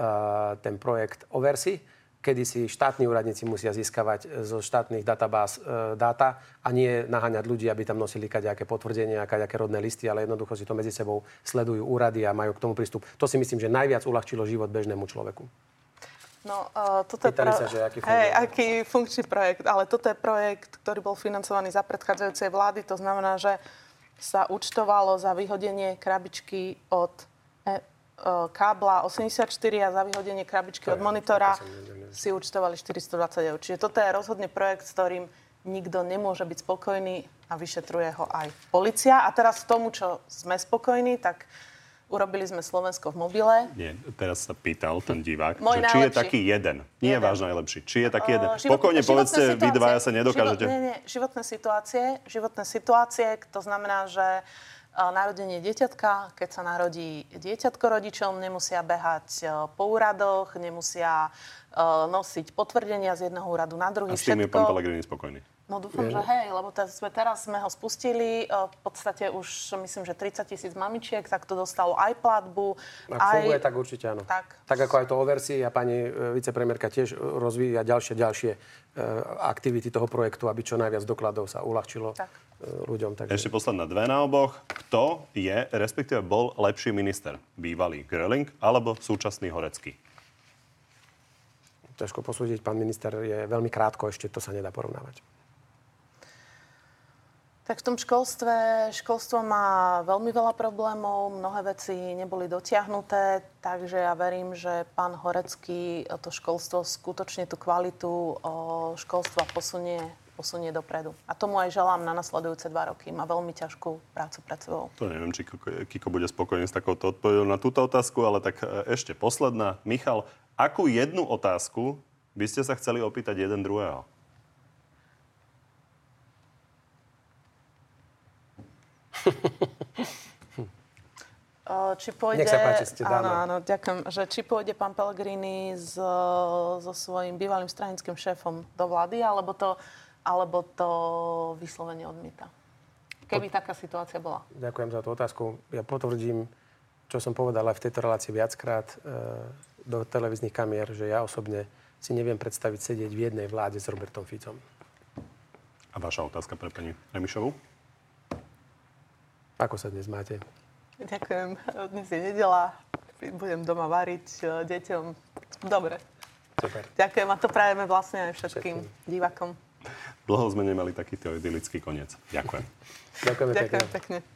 ten projekt Oversea, kedy si štátni úradníci musia získavať zo štátnych databáz e, dáta a nie naháňať ľudí, aby tam nosili kadejaké potvrdenia, kadejaké rodné listy, ale jednoducho si to medzi sebou sledujú úrady a majú k tomu prístup. To si myslím, že najviac uľahčilo život bežnému človeku. No, uh, toto Pýtali je pro... sa, že aký, hey, aký funkčný projekt, ale toto je projekt, ktorý bol financovaný za predchádzajúcej vlády, to znamená, že sa účtovalo za vyhodenie krabičky od... E- kábla osemdesiatštyri a za vyhodenie krabičky od monitora si účtovali štyristodvadsať eur. Čiže toto je rozhodne projekt, s ktorým nikto nemôže byť spokojný a vyšetruje ho aj polícia. A teraz k tomu, čo sme spokojní, tak urobili sme Slovensko v mobile. Nie, teraz sa pýtal ten divák, že či je taký jeden. Nie je váš najlepší. Či je taký jeden. Uh, život, Pokojne povedzte, vy dvaja sa nedokážete. Život, nie, nie, životné situácie. Životné situácie, to znamená, že narodenie dieťatka, keď sa narodí dieťatko rodičom, nemusia behať po úradoch, nemusia nosiť potvrdenia z jedného úradu na druhý. A s tým je pán Pellegrini spokojný? No dúfam, je. že hej, lebo teraz sme ho spustili, v podstate už myslím, že tridsať tisíc mamičiek, tak to dostalo aj platbu. Ak aj... funguje, tak určite áno. Tak, tak ako aj to Oversea a pani vicepremiérka tiež rozvíja ďalšie, ďalšie aktivity toho projektu, aby čo najviac dokladov sa uľahčilo tak ľuďom. Takže... Ešte posledná dve na oboch. Kto je, respektíve bol lepší minister? Bývalý Gröling alebo súčasný Horecký? Ťažko posúdiť. Pán minister je veľmi krátko, ešte to sa nedá porovnávať. Tak v tom školstve, školstvo má veľmi veľa problémov, mnohé veci neboli dotiahnuté, takže ja verím, že pán Horecký to školstvo skutočne tú kvalitu školstva posunie posunie dopredu. A tomu aj želám na nasledujúce dva roky. Má veľmi ťažkú prácu pred sebou. To neviem, či Kiko bude spokojný s takouto odpovedou na túto otázku, ale tak ešte posledná. Michal, akú jednu otázku by ste sa chceli opýtať jeden druhého? Či pôjde, nech sa páči, ste dáme. Áno, áno, ďakujem. Že či pôjde pán Pellegrini so svojím bývalým stranickým šéfom do vlády, alebo to alebo to vyslovene odmieta. Keby taká situácia bola. Ďakujem za tú otázku. Ja potvrdím, čo som povedal aj v tejto relácii viackrát e, do televíznych kamier, že ja osobne si neviem predstaviť sedieť v jednej vláde s Robertom Ficom. A vaša otázka pre pani Remišovú? Ako sa dnes máte? Ďakujem. Dnes je nedeľa. Budem doma variť deťom. Dobre. Super. Ďakujem a to prajeme vlastne aj všetkým, všetkým divákom. Dlho sme nemali takýto idylický koniec. Ďakujem. Ďakujem pekne.